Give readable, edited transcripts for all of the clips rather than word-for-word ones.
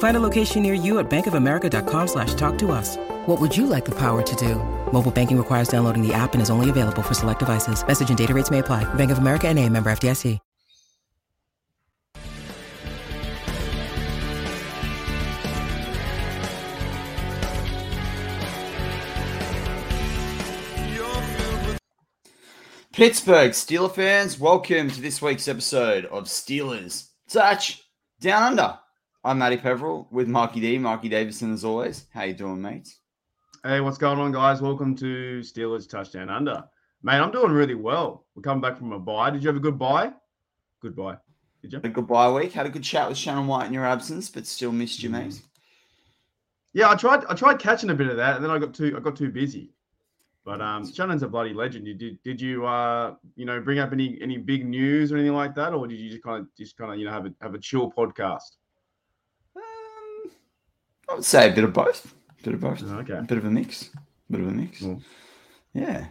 Find a location near you at bankofamerica.com/talktous. What would you like the power to do? Mobile banking requires downloading the app and is only available for select devices. Message and data rates may apply. Bank of America NA, member FDIC. Pittsburgh Steelers fans, welcome to this week's episode of Steelers Touch Down Under. I'm Matty Peverill with Marky Davison as always. How you doing, mate? Hey, what's going on, guys? Welcome to Steelers Touchdown Under. Mate, I'm doing really well. We're coming back from a bye. Did you have a good bye? Good bye. Did you? Had a good bye week. Had a good chat with Shannon White in your absence, but still missed you, mate. Yeah, I tried catching a bit of that, and then I got too busy. But Shannon's a bloody legend. Did you bring up any big news or anything like that, or did you just kind of have a chill podcast? I would say a bit of both. Okay. A bit of a mix. Cool. Yeah.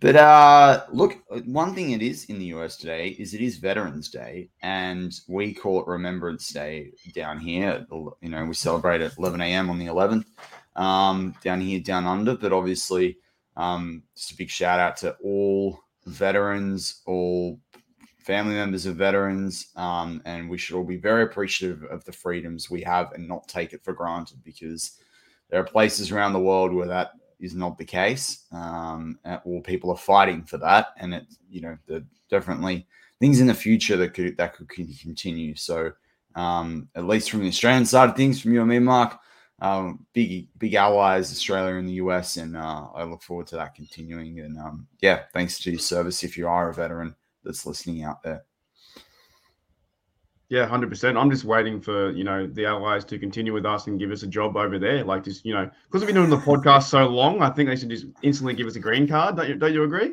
But look, one thing it is in the US today is it is Veterans Day, and we call it Remembrance Day down here. You know, we celebrate at 11 a.m. on the 11th down here, down under. But obviously, just a big shout out to all veterans, all family members of veterans, and we should all be very appreciative of the freedoms we have and not take it for granted, because there are places around the world where that is not the case, or people are fighting for that, and it's, you know, there are definitely things in the future that could continue. So at least from the Australian side of things, from you and me, Mark, big allies, Australia and the US, and I look forward to that continuing. And thanks to your service if you are a veteran that's listening out there. Yeah, 100%. I'm just waiting for, you know, the allies to continue with us and give us a job over there. Like, just, you know, because we've been doing the podcast so long, I think they should just instantly give us a green card. Don't you agree?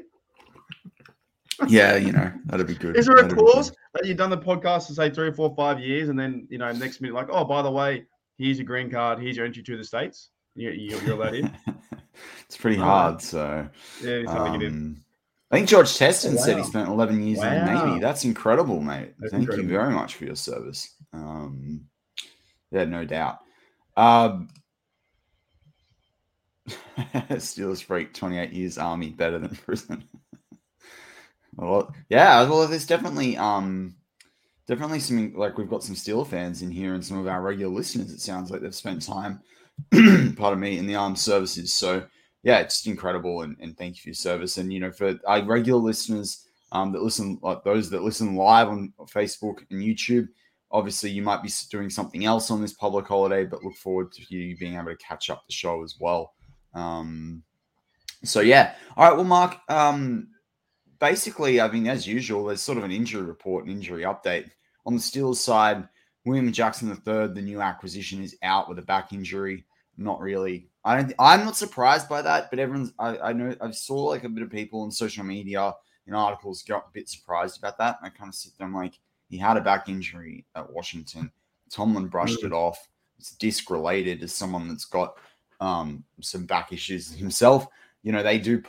Yeah, you know, that'd be good. Is there a clause that you've done the podcast for, say, 3, 4, 5 years, and then, you know, next minute, like, oh, by the way, here's your green card, here's your entry to the States. You're allowed in. It's pretty hard, so. Yeah, it's something it is. I think George Teston said he spent 11 years in the Navy. That's incredible, mate. Thank you very much for your service. Yeah, no doubt. Steelers freak, 28 years Army, better than prison. Well, yeah, well, there's definitely some, like, we've got some Steelers fans in here and some of our regular listeners. It sounds like they've spent time, pardon me, in the armed services. So, yeah, it's just incredible, and thank you for your service. And, you know, for our regular listeners that listen, like those that listen live on Facebook and YouTube, obviously you might be doing something else on this public holiday, but look forward to you being able to catch up the show as well. So, yeah. All right, well, Mark, basically, I mean, as usual, there's sort of an injury report, an injury update On the Steelers side, William Jackson III, the new acquisition, is out with a back injury. Not really. I'm not surprised by that, but I know I saw like a bit of people on social media and articles got a bit surprised about that. And I kind of sit there, I'm like, he had a back injury at Washington. Tomlin brushed it off. It's disc-related as someone that's got some back issues himself. You know, they do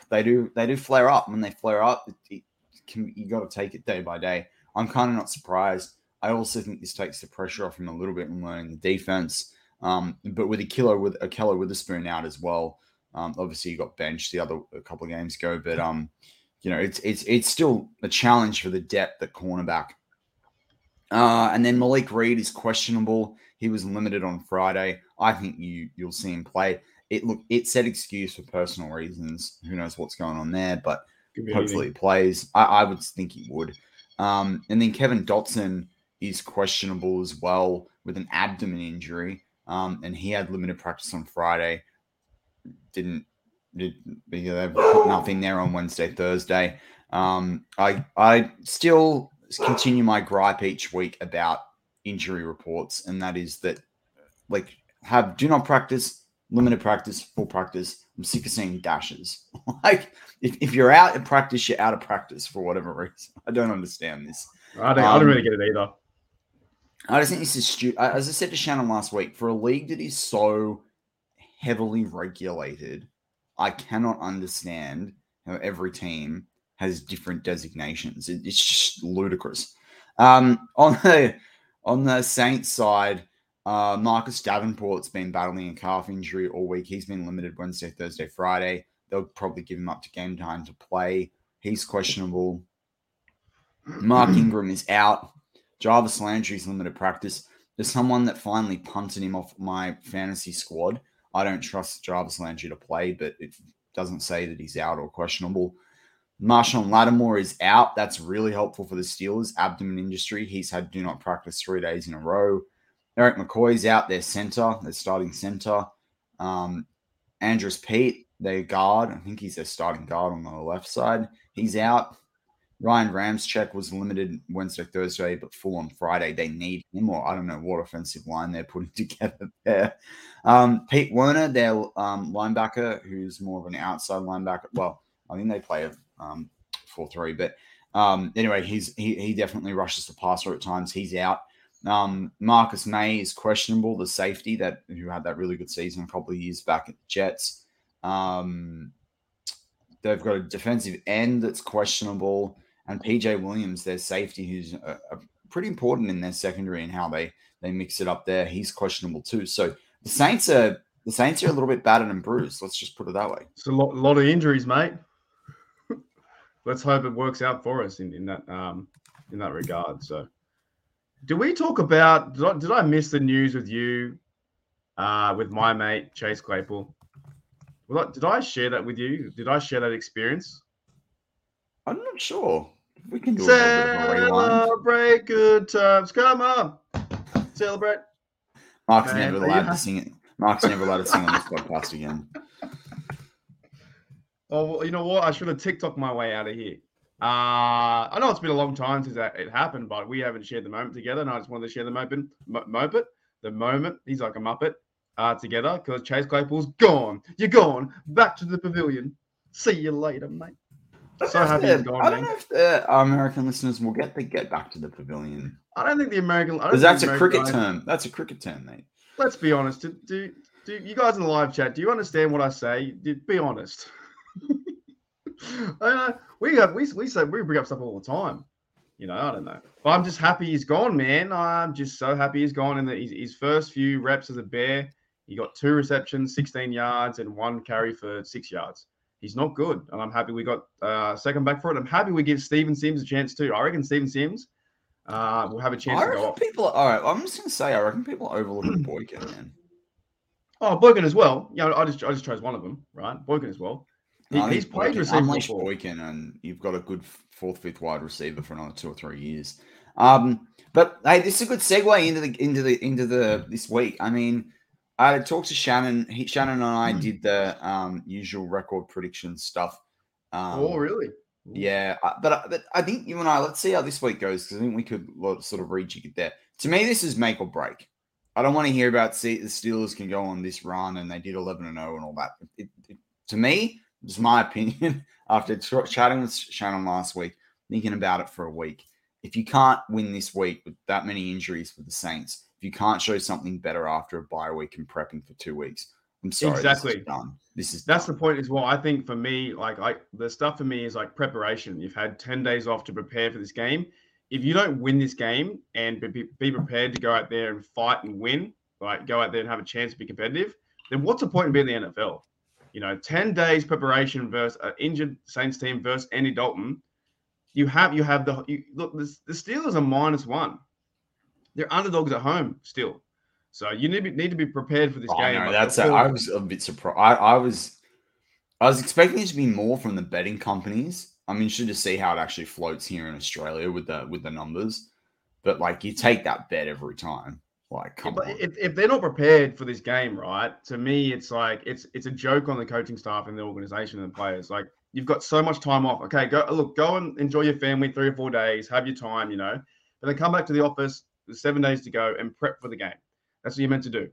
flare up. When they flare up, you got to take it day by day. I'm kind of not surprised. I also think this takes the pressure off him a little bit in learning the defense. But with a Keller Witherspoon out as well, obviously he got benched a couple of games ago. But you know, it's still a challenge for the depth at cornerback. And then Malik Reed is questionable. He was limited on Friday. I think you'll see him play. It said excuse for personal reasons. Who knows what's going on there? But hopefully he plays. I would think he would. And then Kevin Dotson is questionable as well with an abdomen injury. And he had limited practice on Friday. They've put nothing there on Wednesday, Thursday. I still continue my gripe each week about injury reports, and that is that do not practice, limited practice, full practice. I'm sick of seeing dashes. If you're out of practice, you're out of practice for whatever reason. I don't understand this. I don't really get it either. I just think this is stupid. As I said to Shannon last week, for a league that is so heavily regulated, I cannot understand how every team has different designations. It's just ludicrous. On the Saints side, Marcus Davenport's been battling a calf injury all week. He's been limited Wednesday, Thursday, Friday. They'll probably give him up to game time to play. He's questionable. Mark Ingram is out. Jarvis Landry's limited practice. There's someone that finally punted him off my fantasy squad. I don't trust Jarvis Landry to play, but it doesn't say that he's out or questionable. Marshawn Lattimore is out. That's really helpful for the Steelers. Abdomen injury. He's had do not practice 3 days in a row. Eric McCoy's out, their starting center. Andres Pete, their guard. I think he's their starting guard on the left side. He's out. Ryan Ramczyk was limited Wednesday, Thursday, but full on Friday. They need him, or I don't know what offensive line they're putting together there. Pete Werner, their linebacker, who's more of an outside linebacker. Well, I think they play a 4-3, but anyway, he definitely rushes the passer at times. He's out. Marcus May is questionable, the safety who had that really good season a couple of years back at the Jets. They've got a defensive end that's questionable, and PJ Williams, their safety, who's pretty important in their secondary and how they mix it up there. He's questionable too. So the Saints are a little bit battered and bruised. Let's just put it that way. It's a lot of injuries, mate. Let's hope it works out for us in that regard. So, do we talk about? Did I miss the news with you, with my mate Chase Claypool? Well, did I share that with you? Did I share that experience? I'm not sure. We can do celebrate good times. Come on, celebrate. Mark's never allowed to sing it. Mark's never allowed to sing on this podcast again. Oh, well, you know what? I should have TikTok my way out of here. I know it's been a long time since it happened, but we haven't shared the moment together, and I just wanted to share the moment. He's like a muppet together because Chase Claypool's gone. You're gone. Back to the pavilion. See you later, mate. So happy he's gone. I don't know if our American listeners will get the get back to the pavilion. I don't think the American. Because that's a cricket term. That's a cricket term, mate. Let's be honest. Do you guys in the live chat? Do you understand what I say? Be honest. We bring up stuff all the time, you know. I don't know, but I'm just happy he's gone, man. I'm just so happy he's gone. And his first few reps as a Bear, he got 2 receptions, 16 yards, and 1 carry for 6 yards. He's not good, and I'm happy we got second back for it. I'm happy we give Stephen Sims a chance too. I reckon Stephen Sims will have a chance to go off. I'm just gonna say, I reckon people overlook Boykin, man. Oh, Boykin as well. Yeah, I just chose one of them, right? Boykin as well. He's played receiver before. Boykin, and you've got a good 4th, 5th wide receiver for another 2 or 3 years. But hey, this is a good segue into this week. I mean, I talked to Shannon. Shannon and I did the usual record prediction stuff. Oh, really? Yeah, but I think you and I, let's see how this week goes, because I think we could sort of rejig it there. To me, this is make or break. I don't want to hear about the Steelers can go on this run and they did 11-0 and all that. To me, it's my opinion, after chatting with Shannon last week, thinking about it for a week, if you can't win this week with that many injuries for the Saints, if you can't show something better after a bye week and prepping for 2 weeks, I'm sorry, exactly. This is done. That's the point as well. I think for me, the stuff for me is preparation. You've had 10 days off to prepare for this game. If you don't win this game and be prepared to go out there and fight and win, go out there and have a chance to be competitive, then what's the point in being in the NFL? 10 days preparation versus an injured Saints team versus Andy Dalton. The Steelers are -1. They're underdogs at home still. So you need to be prepared for this game. No, I was a bit surprised. I was expecting it to be more from the betting companies. I'm interested to see how it actually floats here in Australia with the numbers. But you take that bet every time. Come on. If they're not prepared for this game, right? To me, it's it's a joke on the coaching staff and the organization and the players. You've got so much time off. Okay, go and enjoy your family 3 or 4 days, have your time, But then come back to the office 7 days to go and prep for the game. That's what you're meant to do.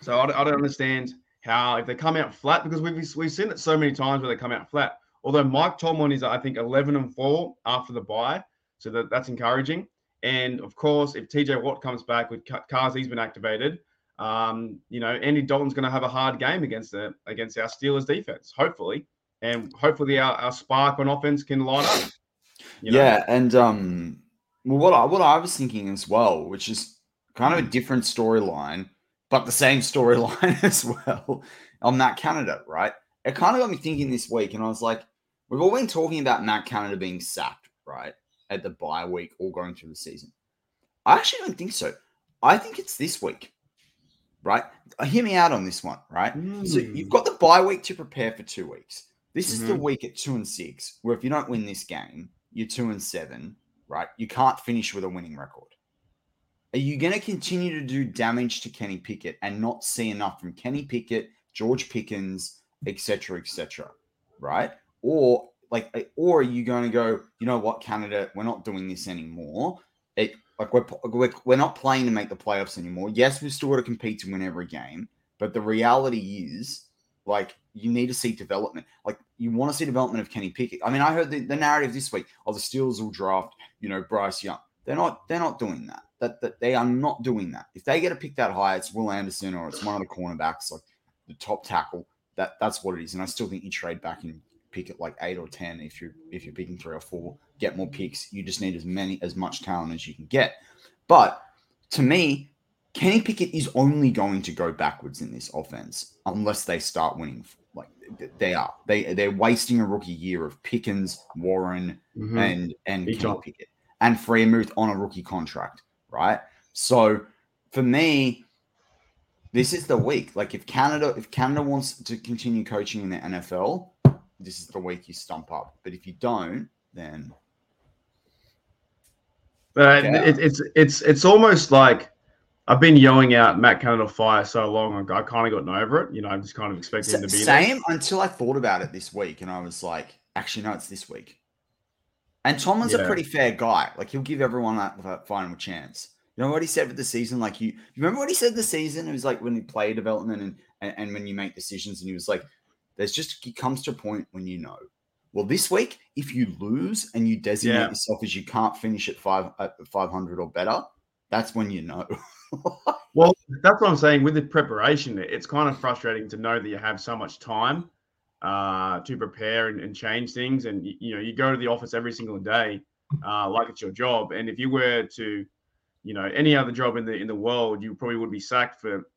So I don't understand how, if they come out flat, because we've seen it so many times where they come out flat. Although Mike Tomlin is, I think, 11-4 after the bye, so that's encouraging. And of course, if TJ Watt comes back with cars, he's been activated. Andy Dalton's going to have a hard game against our Steelers defense, hopefully, and hopefully our spark on offense can line up. Yeah, and what I was thinking as well, which is kind of a different storyline, but the same storyline as well on Matt Canada, right? It kind of got me thinking this week, and I was like, we've all been talking about Matt Canada being sacked, right, at the bye week or going through the season. I actually don't think so. I think it's this week, right? Hear me out on this one, right? So you've got the bye week to prepare for 2 weeks. This is the week at 2-6, where if you don't win this game, you're 2-7, right? You can't finish with a winning record. Are you going to continue to do damage to Kenny Pickett and not see enough from Kenny Pickett, George Pickens, et cetera, right? Or are you going to go, you know what, Canada, we're not doing this anymore. We're not playing to make the playoffs anymore. Yes, we've still got to compete to win every game, but the reality is, you need to see development. You want to see development of Kenny Pickett. I mean, I heard the narrative this week, the Steelers will draft, Bryce Young. They're not doing that. That they are not doing that. If they get to pick that high, it's Will Anderson or it's one of the cornerbacks, the top tackle. That's what it is, and I still think you trade back and pick at 8 or 10 if you're picking 3 or 4. Get more picks. You just need as much talent as you can get. But to me, Kenny Pickett is only going to go backwards in this offense unless they start winning. They are. They're wasting a rookie year of Pickens, Warren, and Kenny Pickett and Freiermuth on a rookie contract, right? So for me, this is the week. If Canada wants to continue coaching in the NFL, this is the week you stump up. But if you don't, then it's almost I've been yelling out Matt Canada fire so long. I kind of gotten over it. I'm just kind of expecting him to be same there. Until I thought about it this week, and I was like, actually, no, it's this week. And Tomlin's a pretty fair guy. He'll give everyone that final chance. You know what he said for the season? You remember what he said the season? It was when you play development and when you make decisions. And he was it comes to a point when you know. Well, this week, if you lose and you designate yourself as you can't finish at 500 or better, that's when you know. Well, that's what I'm saying. With the preparation, it's kind of frustrating to know that you have so much time to prepare and change things. And, you go to the office every single day like it's your job. And if you were to... any other job in the world, you probably would be sacked for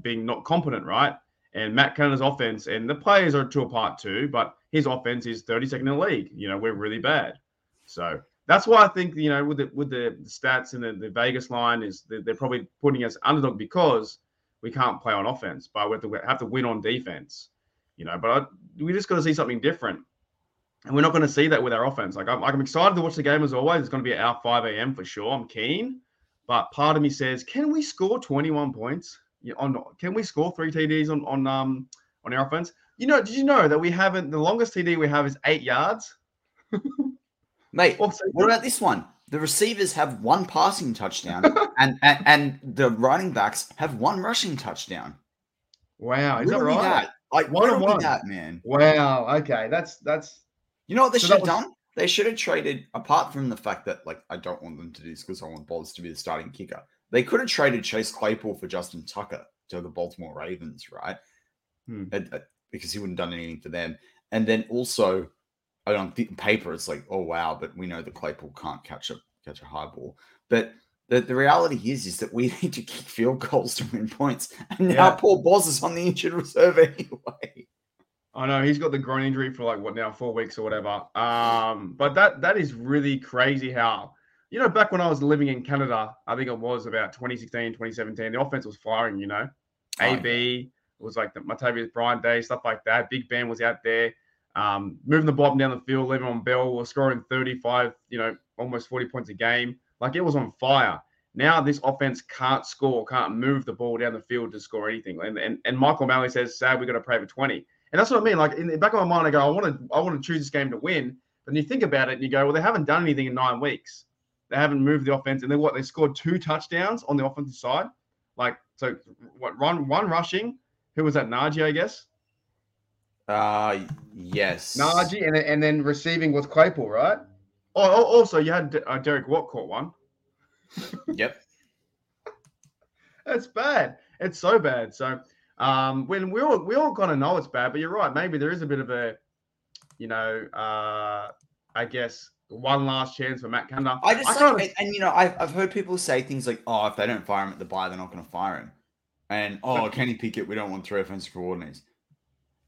being not competent, right? And Matt Canada's offense, and the players are to a part too, but his offense is 32nd in the league. We're really bad. So that's why I think, with the stats and the Vegas line is they're probably putting us underdog because we can't play on offense, but we have to win on defense, but we just got to see something different. And we're not going to see that with our offense. I'm excited to watch the game as always. It's going to be at our 5 a.m. for sure. I'm keen. But part of me says, can we score 21 points? Can we score 3 TDs on our offense? You know, did you know that we haven't, the longest TD we have is 8 yards? Mate, also, what about this one? The receivers have one passing touchdown and the running backs have one rushing touchdown. Wow. Is that right? That? Like, one on one. That, man. Wow. Okay. That's. You know what they should have done? They should have traded, apart from the fact that, like, I don't want them to do this because I want Bolts to be the starting kicker. They could have traded Chase Claypool for Justin Tucker to the Baltimore Ravens, right? Because he wouldn't have done anything for them. And then also, I don't think paper it's like, oh, wow, but we know that Claypool can't catch a high ball. But the reality is that we need to kick field goals to win points. And now Paul Boz is on the injured reserve anyway. I know he's got the groin injury for like what now 4 weeks or whatever. But that is really crazy how, you know, back when I was living in Canada, I think it was about 2016, 2017, the offense was firing, you know, AB it was like the Martavius Bryant day, stuff like that. Big Ben was out there, moving the bottom down the field. Le'Veon Bell was scoring 35, you know, almost 40 points a game. Like it was on fire. Now this offense can't score, can't move the ball down the field to score anything. And Michael Malley says, "Sad, we got to pray for 20." And that's what I mean. Like in the back of my mind, I go, I want to choose this game to win. But then you think about it and you go, well, they haven't done anything in 9 weeks. They haven't moved the offense. And then what? They scored 2 touchdowns on the offensive side. Like, so what? One rushing. Who was that? Najee, I guess. Yes. Najee. And then receiving was Claypool, right? Oh, also you had Derek Watt caught one. Yep. That's bad. It's so bad. So, when we all kind of know it's bad, but you're right. Maybe there is a bit of a, you know, I guess one last chance for Matt Canada. And you know, I've heard people say things like, "Oh, if they don't fire him at the bye, they're not going to fire him," and "Oh, Kenny Pickett, we don't want 3 offensive coordinators."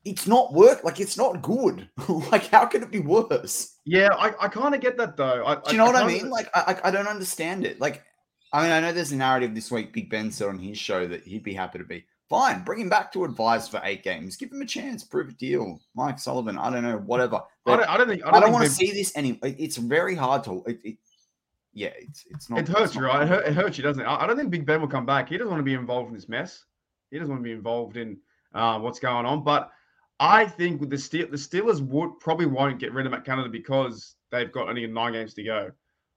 It's not work. Like it's not good. Like how could it be worse? Yeah, I kind of get that though. Do you know what I mean? Like I don't understand it. Like I mean, I know there's a narrative this week. Big Ben said on his show that he'd be happy to be. Fine, bring him back to advise for 8 games. Give him a chance. Prove a deal. Mike Sullivan. I don't know. Whatever. But I don't want to see this anymore. It's very hard to. It's not. It hurts you, right? It hurts you, doesn't it? I don't think Big Ben will come back. He doesn't want to be involved in this mess. He doesn't want to be involved in what's going on. But I think with the Steelers would probably won't get rid of Matt Canada because they've got only 9 games to go.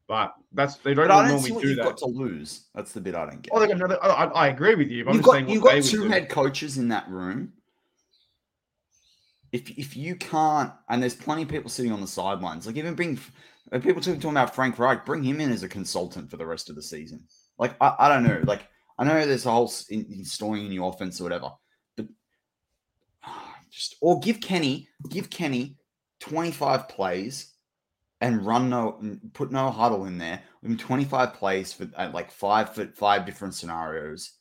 But they don't normally do that. You've got to lose. That's the bit I don't get. Oh, I agree with you. But you've got 2 head coaches in that room. If you can't, and there's plenty of people sitting on the sidelines. Like even people talking about Frank Reich, bring him in as a consultant for the rest of the season. Like I don't know. Like I know there's a whole installing a new offense or whatever, but or give Kenny 25 plays. And put no huddle in there. I mean, 25 plays for like 5 different scenarios.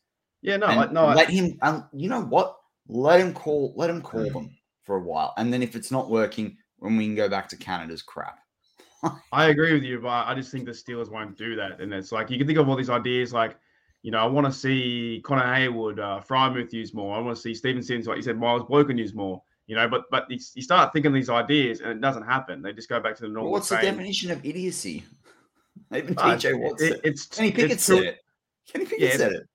Yeah, no, let him. You know what? Let him call them for a while, and then if it's not working, then we can go back to Canada's crap. I agree with you, but I just think the Steelers won't do that. And it's like you can think of all these ideas, like you know, I want to see Connor Hayward, Frymouth use more. I want to see Stephen Sims, like you said, Miles Boykin use more. You know, but you start thinking these ideas and it doesn't happen. They just go back to the normal. Well, what's the definition of idiocy? Even TJ Watt said it. Kenny Pickett said it.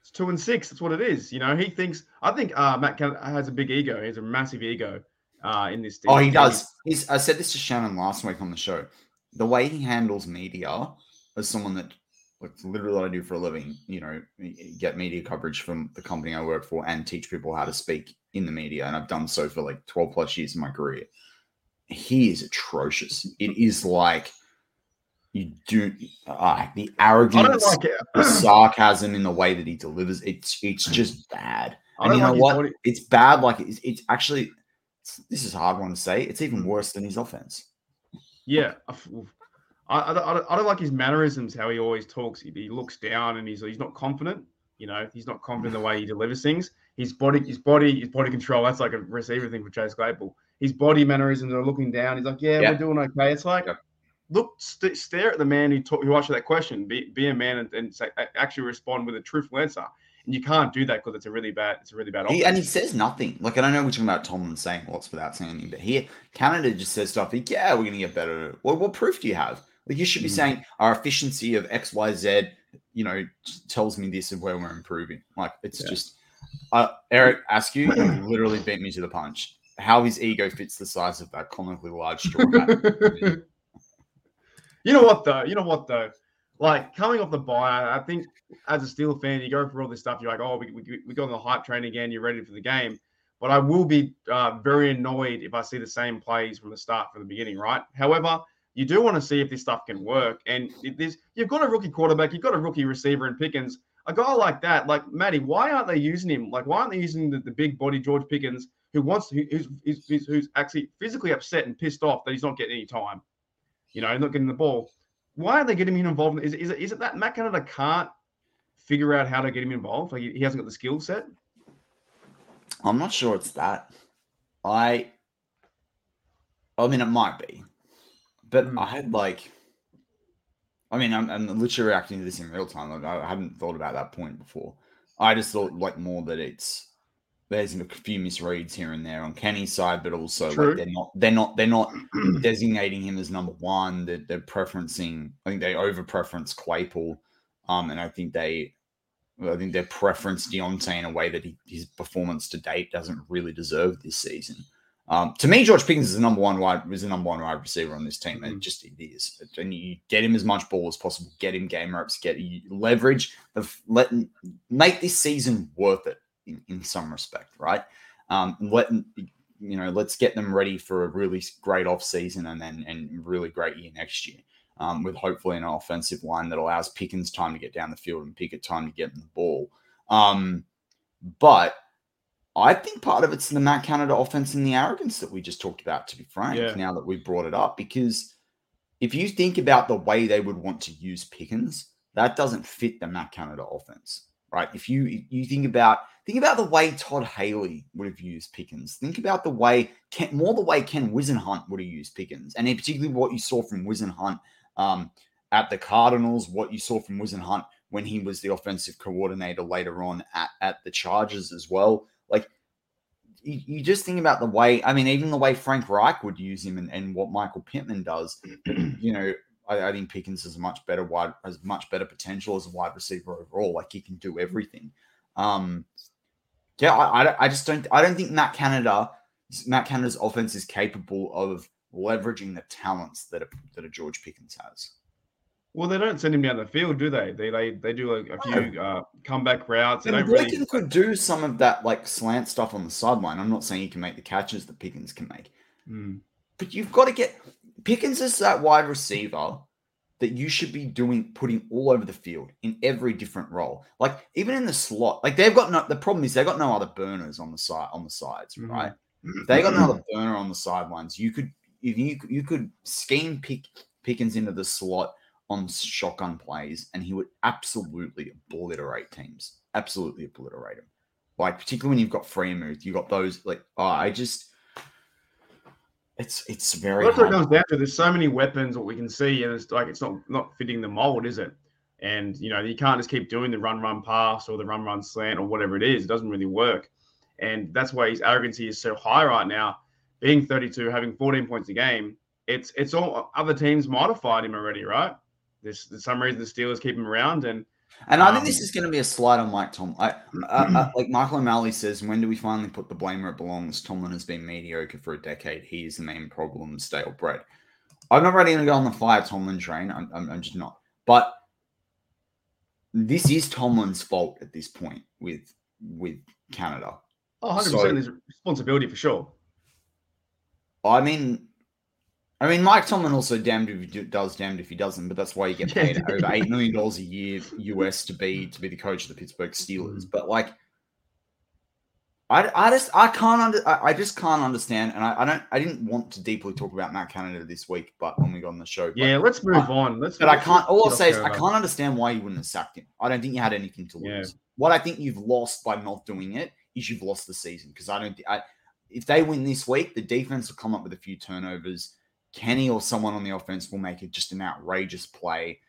It's 2 and 6. That's what it is. You know, he thinks. I think Matt has a big ego. He has a massive ego in this team. Oh, he does. I said this to Shannon last week on the show. The way he handles media as someone that, like, literally what I do for a living, you know, get media coverage from the company I work for and teach people how to speak in the media, and I've done so for like 12 plus years in my career. He is atrocious. It is like the arrogance, like the sarcasm in the way that he delivers. It's just bad. And you know what? It's bad. Like it's actually, this is a hard one to say. It's even worse than his offense. Yeah. I don't like his mannerisms, how he always talks. He looks down and he's not confident. You know, he's not confident in the way he delivers things. His body control. That's like a receiver thing for Chase Claypool. His body mannerisms are looking down. He's like, we're doing okay. It's like, look, stare at the man who asked you that question. Be a man and say, actually respond with a truthful answer. And you can't do that because it's a really bad offense. And he says nothing. Like, and I know we're talking about Tomlin saying lots without saying anything, but here Canada just says stuff like, we're going to get better. Well, what proof do you have? Like, you should be saying our efficiency of X, Y, Z, you know, tells me this and where we're improving. Like, it's just, Eric Askew, you literally beat me to the punch. How his ego fits the size of that comically large straw hat. You know what, though? Like, coming off the bye, I think as a Steelers fan, you go through all this stuff. You're like, oh, we got on the hype train again. You're ready for the game. But I will be very annoyed if I see the same plays from the start, from the beginning, right? However, you do want to see if this stuff can work. And you've got a rookie quarterback. You've got a rookie receiver in Pickens. A guy like that, like, Matty, why aren't they using him? Like, why aren't they using the big body George Pickens who's actually physically upset and pissed off that he's not getting any time? You know, not getting the ball. Why are they getting him involved? Is it that Matt Canada can't figure out how to get him involved? Like, he hasn't got the skill set? I'm not sure it's that. I mean, it might be. But I had, like... I mean, I'm literally reacting to this in real time. Like, I hadn't thought about that point before. I just thought, like, more that it's... There's a few misreads here and there on Kenny's side, but also like, they're not designating him as number one. They're preferencing. I think they over-preference Claypool, and I think they preference Deontay in a way that his performance to date doesn't really deserve this season. To me, George Pickens is the number one wide receiver on this team, and it is. And you get him as much ball as possible, get him game reps, get leverage, make this season worth it. In some respect, right? Let's get them ready for a really great off season and really great year next year, with hopefully an offensive line that allows Pickens time to get down the field and Pickett time to get in the ball. But I think part of it's the Matt Canada offense and the arrogance that we just talked about, to be frank, now that we brought it up, because if you think about the way they would want to use Pickens, that doesn't fit the Matt Canada offense. Right. If you think about the way Todd Haley would have used Pickens, think about the way Ken Wisenhunt would have used Pickens, and in particularly what you saw from Wisenhunt at the Cardinals, what you saw from Wisenhunt when he was the offensive coordinator later on at the Chargers as well. Like you just think about the way, I mean, even the way Frank Reich would use him and what Michael Pittman does, you know. I think Pickens has much better potential as a wide receiver overall. Like he can do everything. I don't think Matt Canada's offense is capable of leveraging the talents that a George Pickens has. Well, they don't send him down the field, do they? They do a few comeback routes. And Boykin could do some of that like slant stuff on the sideline. I'm not saying he can make the catches that Pickens can make, but you've got to get. Pickens is that wide receiver that you should be putting all over the field in every different role. Like even in the slot, like the problem is they've got no other burners on the sides, right? They got no other burner on the sidelines. You could scheme Pickens into the slot on shotgun plays, and he would absolutely obliterate teams. Absolutely obliterate them. Like particularly when you've got Freemuth, you've got those like It's very. That's what it comes down to. There's so many weapons that we can see, and it's like it's not fitting the mold, is it? And you know you can't just keep doing the run pass or the run slant or whatever it is. It doesn't really work, and that's why his arrogance is so high right now. Being 32, having 14 points a game, it's all other teams modified him already, right? There's some reason the Steelers keep him around, and I think this is going to be a slide on Mike Tomlin. Like Michael O'Malley says, when do we finally put the blame where it belongs? Tomlin has been mediocre for a decade. He is the main problem, stale bread. I'm not ready to go on the fire Tomlin train. I'm just not. But this is Tomlin's fault at this point with Canada. Oh, 100%. So, there's a responsibility for sure. I mean, Mike Tomlin also damned if he does, damned if he doesn't, but that's why you get paid over $8 million a year US to be the coach of the Pittsburgh Steelers. But like, I just can't understand, and I didn't want to deeply talk about Matt Canada this week, but when we got on the show, let's move on. I can't understand why you wouldn't have sacked him. I don't think you had anything to lose. Yeah. What I think you've lost by not doing it is you've lost the season because if they win this week, the defense will come up with a few turnovers. Kenny or someone on the offense will make it just an outrageous play.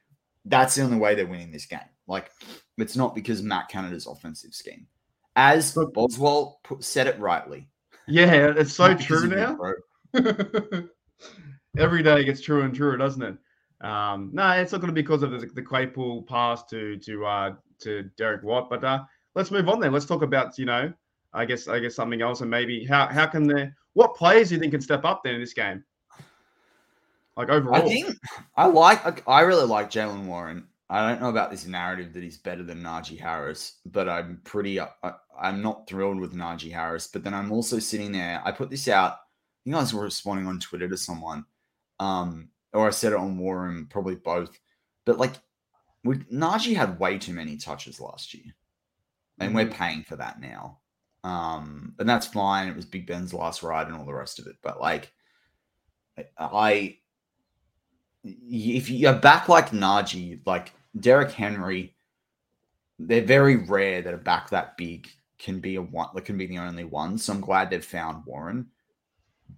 That's the only way they're winning this game. Like, it's not because Matt Canada's offensive scheme. As Boswell said it rightly. Yeah, it's so true now. Every day it gets truer and truer, doesn't it? No, it's not going to be because of the Claypool pass to Derek Watt, but let's move on then. Let's talk about, you know, I guess something else, and maybe how can they, what players do you think can step up then in this game? Like overall, I really like Jalen Warren. I don't know about this narrative that he's better than Najee Harris, but I'm not thrilled with Najee Harris. But then I'm also sitting there. I put this out. You guys were responding on Twitter to someone, or I said it on War Room, probably both. But like, Najee had way too many touches last year, and we're paying for that now. And that's fine. It was Big Ben's last ride and all the rest of it. But like, if you're back like Najee, like Derek Henry, they're very rare that a back that big can be a one. That can be the only one. So I'm glad they've found Warren,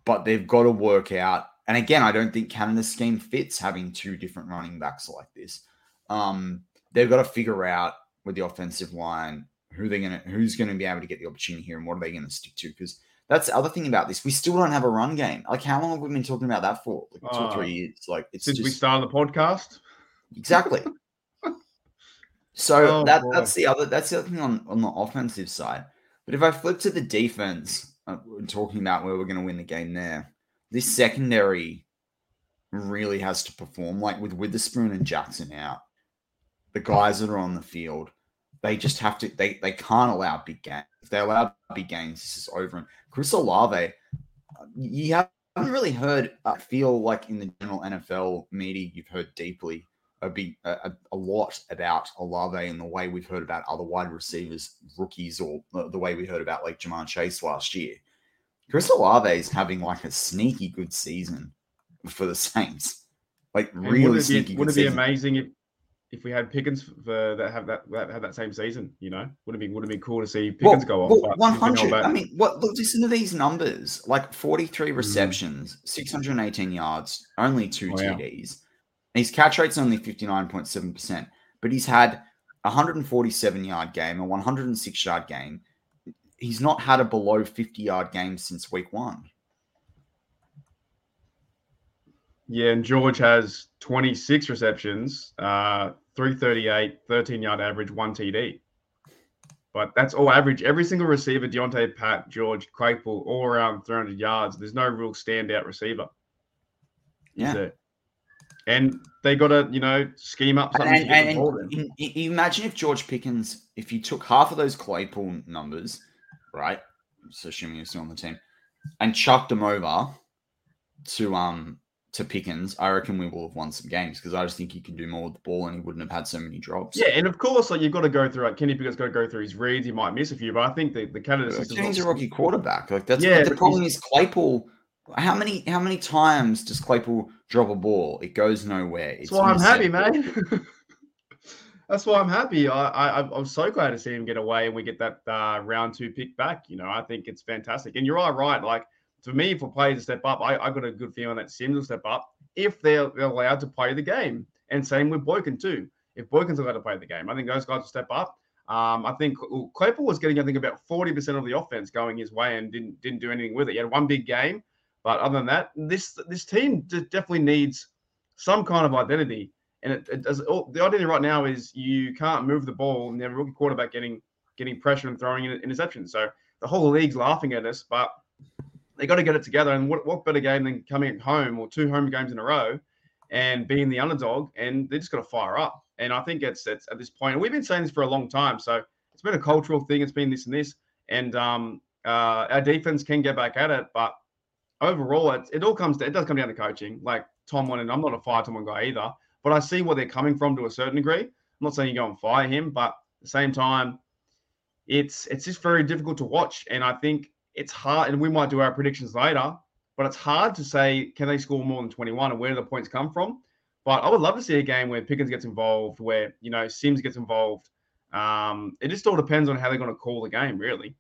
but they've got to work out. And again, I don't think Canada's scheme fits having two different running backs like this. They've got to figure out with the offensive line who's gonna be able to get the opportunity here, and what are they gonna stick to? Because that's the other thing about this. We still don't have a run game. Like, how long have we been talking about that for? Like 2 or 3 years. Like, it's since we started the podcast. Exactly. So that's the other thing on the offensive side. But if I flip to the defense, we're talking about where we're going to win the game there. This secondary really has to perform. Like with Witherspoon and Jackson out, the guys that are on the field, they just have to. They can't allow big games. If they allow big games, this is over. And Chris Olave, you haven't really heard. I feel like in the general NFL media, you've heard deeply a lot about Olave and the way we've heard about other wide receivers, rookies, or the way we heard about like Jamar Chase last year. Chris Olave is having like a sneaky good season for the Saints. Like really sneaky. Wouldn't it be amazing if we had Pickens that had that same season, you know? Would have been cool to see Pickens go off. 100. I mean, listen to these numbers. Like 43 receptions, 618 yards, only 2 TDs. Yeah. His catch rate's only 59.7%, but he's had a 147-yard game, a 106-yard game. He's not had a below 50-yard game since week one. Yeah, and George has 26 receptions, 338, 13-yard average, 1 TD. But that's all average. Every single receiver, Deontay, Pat, George, Claypool, all around 300 yards. There's no real standout receiver. Yeah. And they got to, you know, scheme up something. And imagine if George Pickens, if you took half of those Claypool numbers, right? So assuming he's still on the team, and chucked them over to Pickens, I reckon we will have won some games, because I just think he can do more with the ball and he wouldn't have had so many drops. Yeah, and of course, like, you've got to go through, like Kenny Pickett's got to go through his reads. He might miss a few, but I think the Canada system. He's a rookie quarterback. Like that's the problem is Claypool. How many times does Claypool drop a ball? It goes nowhere. That's why I'm happy, man. That's why I'm happy. I'm so glad to see him get away and we get that round 2 pick back. You know, I think it's fantastic. And you're all right. Like, for me, for players to step up, I got a good feeling that Sims will step up if they're allowed to play the game. And same with Boykin too. If Boykin's allowed to play the game, I think those guys will step up. I think Claypool was getting, about 40% of the offense going his way and didn't do anything with it. He had one big game. But other than that, this team definitely needs some kind of identity. And the identity right now is you can't move the ball and you have a rookie quarterback getting pressure and throwing interceptions. So the whole league's laughing at us, but they got to get it together. And what better game than coming at home, or 2 home games in a row, and being the underdog, and they just got to fire up. And I think it's at this point, and we've been saying this for a long time, so it's been a cultural thing. It's been this and this. And our defense can get back at it, but overall, it does come down to coaching. Like Tomlin, and I'm not a fire Tomlin guy either, but I see where they're coming from to a certain degree. I'm not saying you go and fire him, but at the same time, it's just very difficult to watch. And I think it's hard, and we might do our predictions later, but it's hard to say, can they score more than 21 and where do the points come from? But I would love to see a game where Pickens gets involved, where, you know, Sims gets involved. It just all depends on how they're going to call the game, really.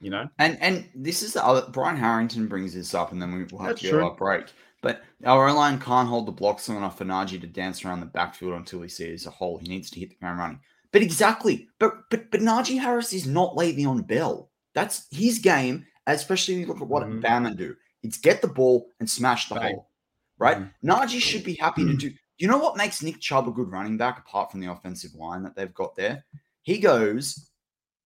You know, and this is the other. Brian Harrington brings this up, and then we'll have to go a break. But our O-line can't hold the block long enough for Najee to dance around the backfield until he sees a hole. He needs to hit the ground running. But exactly, but Najee Harris is not Le'Veon Bell. That's his game, especially when you look at what Bama do. It's get the ball and smash the hole, right? Najee should be happy to do. You know what makes Nick Chubb a good running back apart from the offensive line that they've got there? He goes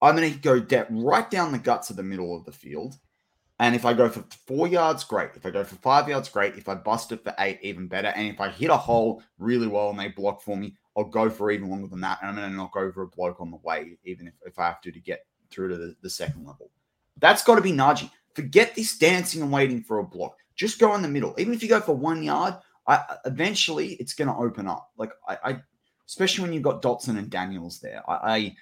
I'm going to go right down the guts of the middle of the field. And if I go for 4 yards, great. If I go for 5 yards, great. If I bust it for 8, even better. And if I hit a hole really well and they block for me, I'll go for even longer than that. And I'm going to knock over a bloke on the way, even if I have to get through to the second level. That's got to be Najee. Forget this dancing and waiting for a block. Just go in the middle. Even if you go for 1 yard, eventually it's going to open up. Like I especially when you've got Dotson and Daniels there. I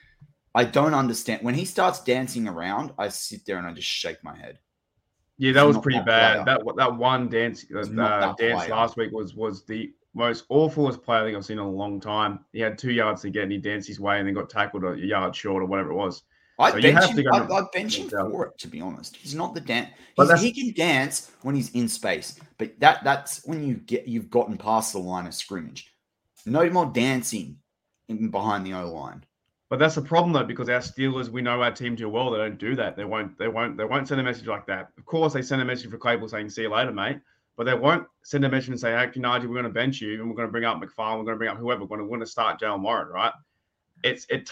don't understand. When he starts dancing around, I sit there and I just shake my head. Yeah, that was pretty bad. That one dance last week was the most awfulest play I think I've seen in a long time. He had 2 yards to get and he danced his way and then got tackled a yard short or whatever it was. I'd bench him for it, to be honest. He's not the dance. He can dance when he's in space, but that's when you've gotten past the line of scrimmage. No more dancing in behind the O-line. But that's the problem though, because our Steelers, we know our team too well. They don't do that. They won't send a message like that. Of course, they send a message for Claypool saying, "See you later, mate." But they won't send a message and say, "Actually, Najee, we're going to bench you, and we're going to bring up McFarlane. We're going to bring up whoever. We're going to start Jalen Warren." Right? It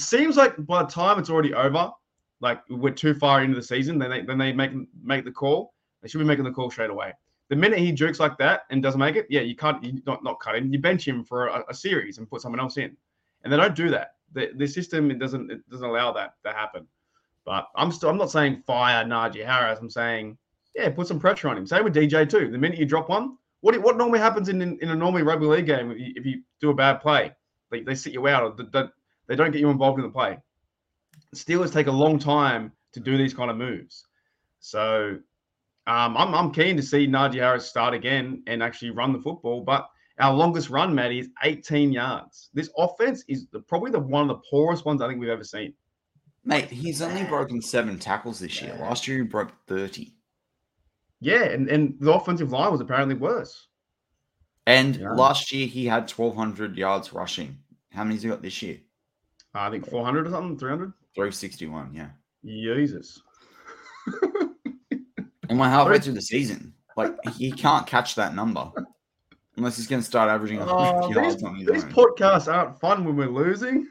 seems like by the time it's already over, like we're too far into the season, then they make the call. They should be making the call straight away. The minute he jukes like that and doesn't make it, yeah, you not cut him. You bench him for a series and put someone else in. And they don't do that. The system it doesn't allow that to happen. But I'm not saying fire Najee Harris. I'm saying, yeah, put some pressure on him. Same with DJ too. The minute you drop one, what normally happens in a normally rugby league game if you do a bad play, they sit you out or they don't get you involved in the play. Steelers take a long time to do these kind of moves. So I'm keen to see Najee Harris start again and actually run the football, but. Our longest run, Matty, is 18 yards. This offense is probably one of the poorest ones I think we've ever seen. Mate, he's only broken 7 tackles this year. Last year, he broke 30. Yeah, and the offensive line was apparently worse. And last year, he had 1,200 yards rushing. How many's he got this year? I think 400 or something, 300? 361, yeah. Jesus. And we're halfway through the season. Like, he can't catch that number. Unless he's going to start averaging 100 yards on his own. These podcasts aren't fun when we're losing.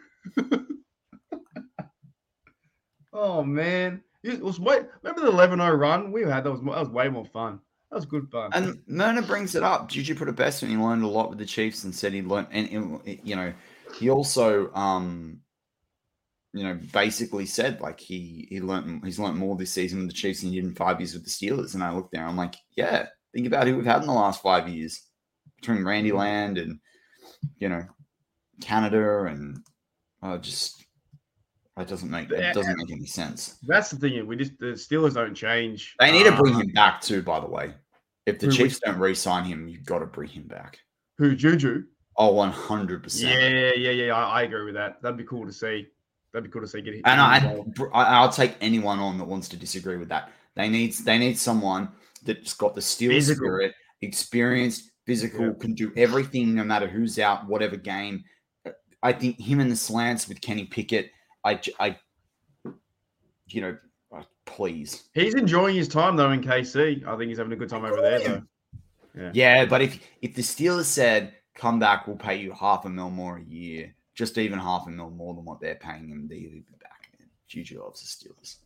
Oh, man. Remember the 11-0 run we had? That was way more fun. That was good fun. And Myrna brings it up. Juju put it best when he learned a lot with the Chiefs and said he learned. And you know, he also, basically said, like, he's learned more this season with the Chiefs than he did in 5 years with the Steelers. And I looked there. I'm like, yeah, think about who we've had in the last 5 years. Between Randy Land and, Canada and it doesn't make any sense. That's the thing. The Steelers don't change. They need to bring him back too, by the way. If the Chiefs don't re-sign him, you've got to bring him back. Who, Juju? Oh, 100%. Yeah. I agree with that. That'd be cool to see. Get him. And I'll take anyone on that wants to disagree with that. They need someone that's got the Steelers spirit, experienced, physical, yeah. Can do everything no matter who's out, whatever game. I think him and the slants with Kenny Pickett, please. He's enjoying his time, though, in KC. I think he's having a good time over there, though. Yeah, but if the Steelers said, come back, we'll pay you $500,000 more a year, just even $500,000 more than what they're paying him, they'd be back. Juju loves the Steelers.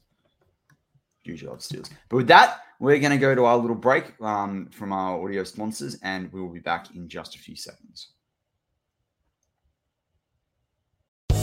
But with that, we're going to go to our little break from our audio sponsors, and we will be back in just a few seconds.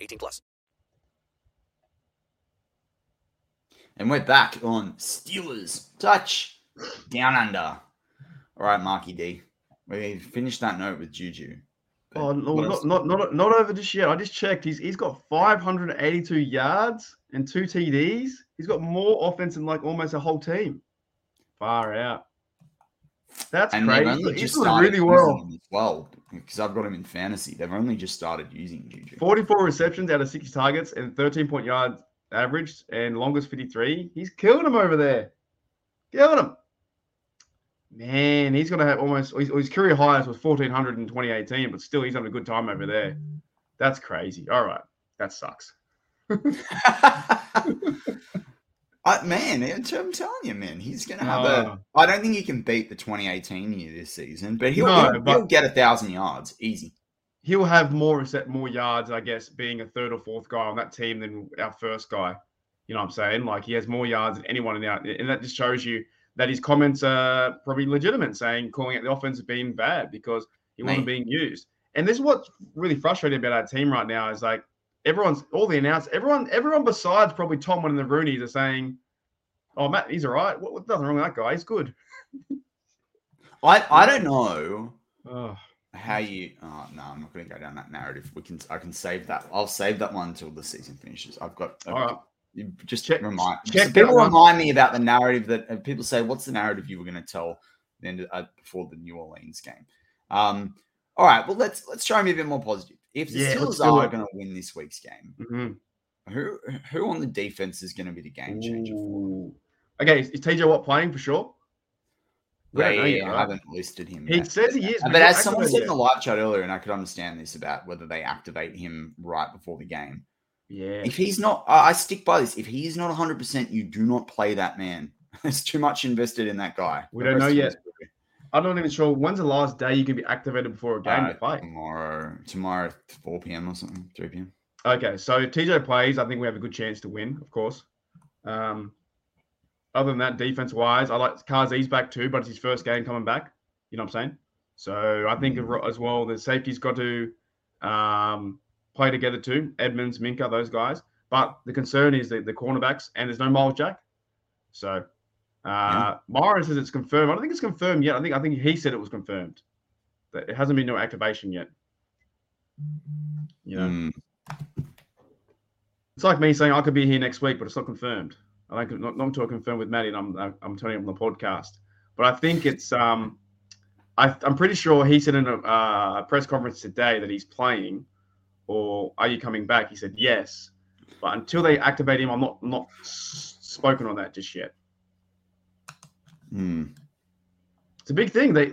18 plus. And we're back on Steelers Touch Down Under. All right, Marky D. We finished that note with JuJu. Oh, not over just yet. I just checked. He's got 582 yards and 2 TDs. He's got more offense than like almost a whole team. Far out. That's crazy. He's doing really well. Well, because I've got him in fantasy. They've only just started using JuJu. 44 receptions out of 60 targets and 13 yards averaged and longest 53. He's killing him over there. Killing him. Man, he's going to have almost – his career highest was 1,400 in 2018, but still he's having a good time over there. That's crazy. All right. That sucks. Man, I'm telling you, man, he's going to have I don't think he can beat the 2018 year this season, but he'll get 1,000 yards. Easy. He'll have more yards, I guess, being a third or fourth guy on that team than our first guy. You know what I'm saying? Like, he has more yards than anyone and that just shows you that his comments are probably legitimate, calling out the offense as being bad because he wasn't being used. And this is what's really frustrating about our team right now is like everyone besides probably Tomlin and the Rooney's are saying, "Oh, Matt, he's all right. What, nothing wrong with that guy. He's good." I don't know how you. Oh no, I'm not going to go down that narrative. I can save that. I'll save that one until the season finishes. All right. You just remind me about the narrative that people say, what's the narrative you were going to tell then before the New Orleans game? All right, well, let's try and be a bit more positive. If the Steelers are going to win this week's game, who on the defense is going to be the game changer for them? Okay, is TJ Watt playing for sure? I haven't listed him. He says he is. But as someone said in the live chat earlier, and I could understand this about whether they activate him right before the game. Yeah. If he's not, I stick by this. If he's not 100%, you do not play that man. There's too much invested in that guy. We don't know yet. I'm not even sure when's the last day you can be activated before a game to play. Tomorrow, 4 p.m. or something, 3 p.m. Okay, so if TJ plays, I think we have a good chance to win, of course. Other than that, defense-wise, I like Karzi's back too, but it's his first game coming back. You know what I'm saying? So I think as well, the safety's got to play together too, Edmonds, Minka, those guys. But the concern is the cornerbacks, and there's no Miles Jack. So Myron says it's confirmed. I don't think it's confirmed yet. I think he said it was confirmed. That it hasn't been no activation yet. You know, it's like me saying I could be here next week, but it's not confirmed. I think not until I confirm with Matty, and I'm telling him on the podcast. But I think it's I'm pretty sure he said in a press conference today that he's playing. Or are you coming back? He said yes, but until they activate him, I'm not spoken on that just yet. It's a big thing. They,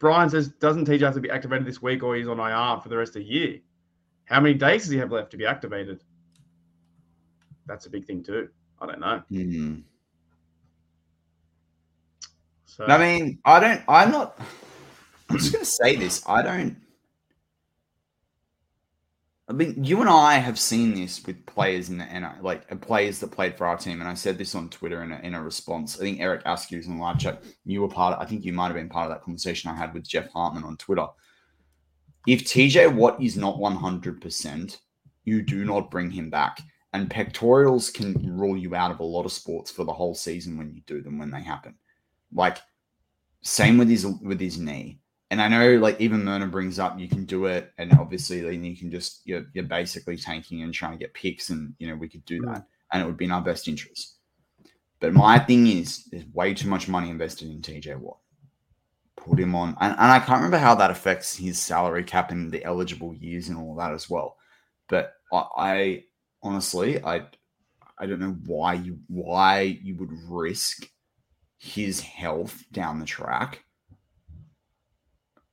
Brian says, doesn't TJ have to be activated this week, or he's on IR for the rest of the year? How many days does he have left to be activated? That's a big thing too. I don't know. So I mean, I'm just gonna say this. I mean, you and I have seen this with players in the NRL, like players that played for our team. And I said this on Twitter in a response. I think Eric Askew's in the live chat. You were I think you might have been part of that conversation I had with Jeff Hartman on Twitter. If TJ Watt is not 100%, you do not bring him back. And pectorals can rule you out of a lot of sports for the whole season when you do them, when they happen. Like, same with his knee. And I know, like, even Myrna brings up, you can do it, and obviously then you can just, you're basically tanking and trying to get picks, and, we could do that, and it would be in our best interest. But my thing is, there's way too much money invested in TJ Watt. Put him on. And I can't remember how that affects his salary cap and the eligible years and all that as well. But I honestly, I don't know why you would risk his health down the track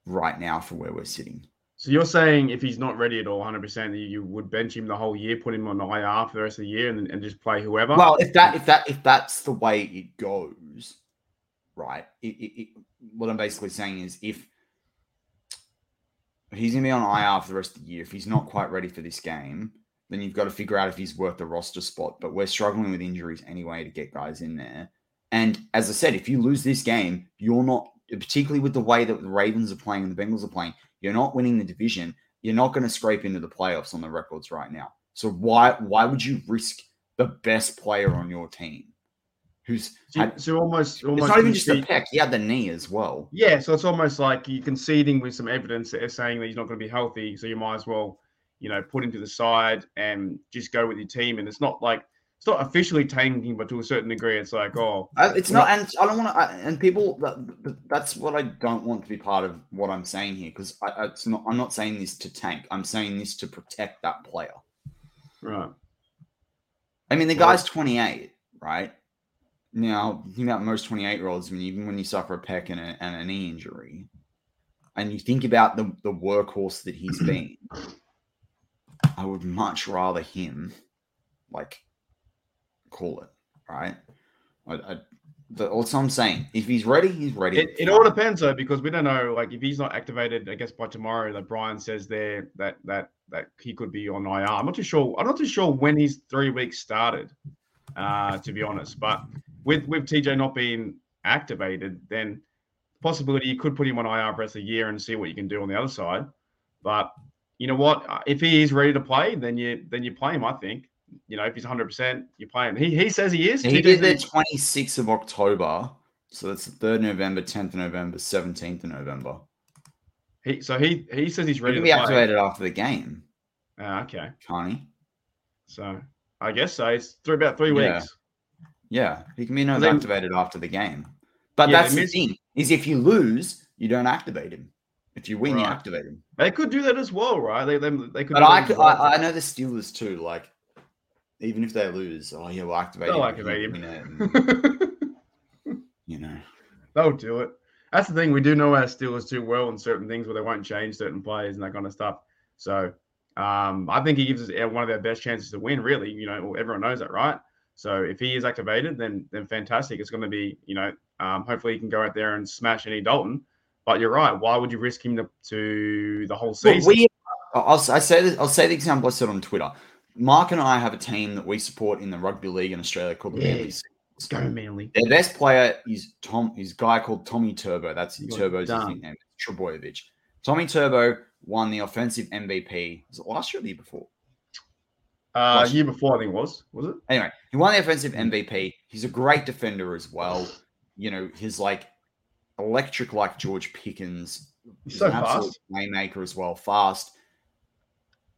right now for where we're sitting. So you're saying if he's not ready at all, 100%, you would bench him the whole year, put him on the IR for the rest of the year, and just play whoever. Well, if that's the way it goes, right? What I'm basically saying is if he's going to be on IR for the rest of the year, if he's not quite ready for this game, then you've got to figure out if he's worth the roster spot. But we're struggling with injuries anyway to get guys in there. And as I said, if you lose this game, you're not. Particularly with the way that the Ravens are playing and the Bengals are playing, you're not winning the division. You're not going to scrape into the playoffs on the records right now. So why would you risk the best player on your team. It's not even just the pick. He had the knee as well. Yeah, so it's almost like you're conceding with some evidence that they're saying that he's not going to be healthy. So you might as well, put him to the side and just go with your team. And it's not like it's not officially tanking, but to a certain degree, it's like it's not. And I don't want to. And people, that's what I don't want to be part of what I'm saying here, because I'm not saying this to tank. I'm saying this to protect that player. Right. I mean, the guy's 28, right? Now, you think about most 28-year-olds, even when you suffer a pec and a knee injury, and you think about the workhorse that he's been, I would much rather him, call it, right? That's what I'm saying. If he's ready, he's ready. It all depends, though, because we don't know, if he's not activated, I guess, by tomorrow, that Brian says there that he could be on IR. I'm not too sure. I'm not too sure when his 3 weeks started, to be honest, but... With TJ not being activated, then the possibility you could put him on IR for the rest of the year and see what you can do on the other side. But you know what? If he is ready to play, then you play him, I think. If he's 100%, you play him. He says he is. He did the 26th of October. So that's the 3rd of November, 10th of November, 17th of November. He says he's ready to play. He can be activated after the game. Okay. Can't he? So I guess so. It's about 3 weeks. Yeah. Yeah, he can be activated after the game. But that's the thing, is if you lose, you don't activate him. If you win, you activate him. They could do that as well, right? They could. But I know the Steelers too, even if they lose, he'll activate him. They'll activate him. And, they'll do it. That's the thing. We do know our Steelers too well in certain things where they won't change certain players and that kind of stuff. So I think he gives us one of our best chances to win, really. Everyone knows that, right? So if he is activated, then fantastic. It's going to be, hopefully he can go out there and smash Andy Dalton. But you're right. Why would you risk him to the whole season? I'll say the example I said on Twitter. Mark and I have a team that we support in the rugby league in Australia called the Manly Seagulls. Let's go Manly. Their best player is a guy called Tommy Turbo. That's Turbo's nickname. Trebojevic. Tommy Turbo won the offensive MVP. Was it last year or the year before? Year before, I think it was. Was it? Anyway, he won the offensive MVP. He's a great defender as well. He's electric like George Pickens. He's so fast. Playmaker as well, fast.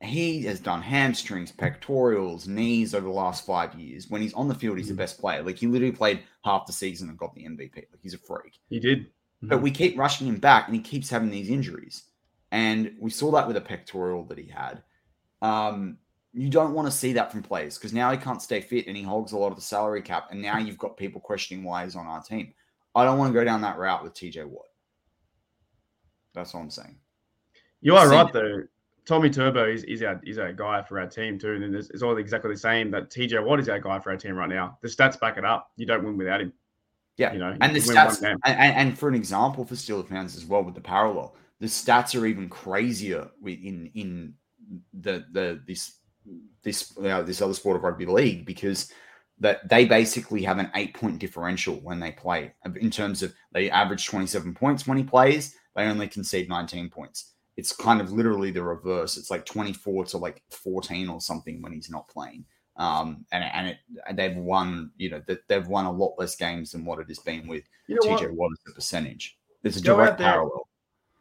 He has done hamstrings, pectorals, knees over the last 5 years. When he's on the field, he's the best player. He literally played half the season and got the MVP. He's a freak. He did. But we keep rushing him back, and he keeps having these injuries. And we saw that with a pectoral that he had. You don't want to see that from players because now he can't stay fit and he hogs a lot of the salary cap. And now you've got people questioning why he's on our team. I don't want to go down that route with TJ Watt. That's all I'm saying. You are right, though. Tommy Turbo is our guy for our team, too. And it's all exactly the same that TJ Watt is our guy for our team right now. The stats back it up. You don't win without him. Yeah. And the stats, and for an example for Steelers fans as well with the parallel, the stats are even crazier in this other sport of rugby league because that they basically have an 8-point differential when they play in terms of they average 27 points when he plays, they only concede 19 points. It's kind of literally the reverse. It's 24 to 14 or something when he's not playing. And they've won, they've won a lot less games than what it has been with TJ Watt as the percentage. There's a direct parallel.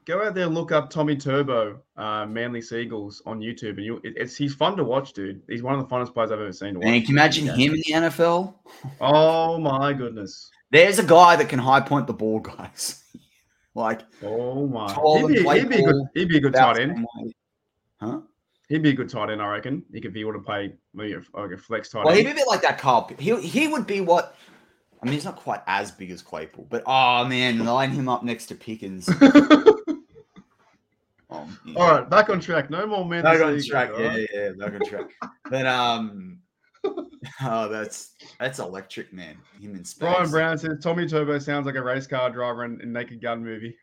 Go out there and look up Tommy Turbo, Manly Seagulls on YouTube, and he's fun to watch, dude. He's one of the funnest players I've ever seen to watch. And can you imagine him in the NFL? Oh my goodness! There's a guy that can high point the ball, guys. Oh my! He'd be a good tight end, huh? He'd be a good tight end, I reckon. He could be able to play a flex tight end. Well, he'd be a bit like that Carl. He would be what. I mean, he's not quite as big as Claypool, but line him up next to Pickens. All right, back on track. No more men. Back on track. Yeah, back on track. But that's electric, man. Him in space. Brian Brown says Tommy Turbo sounds like a race car driver in Naked Gun movie.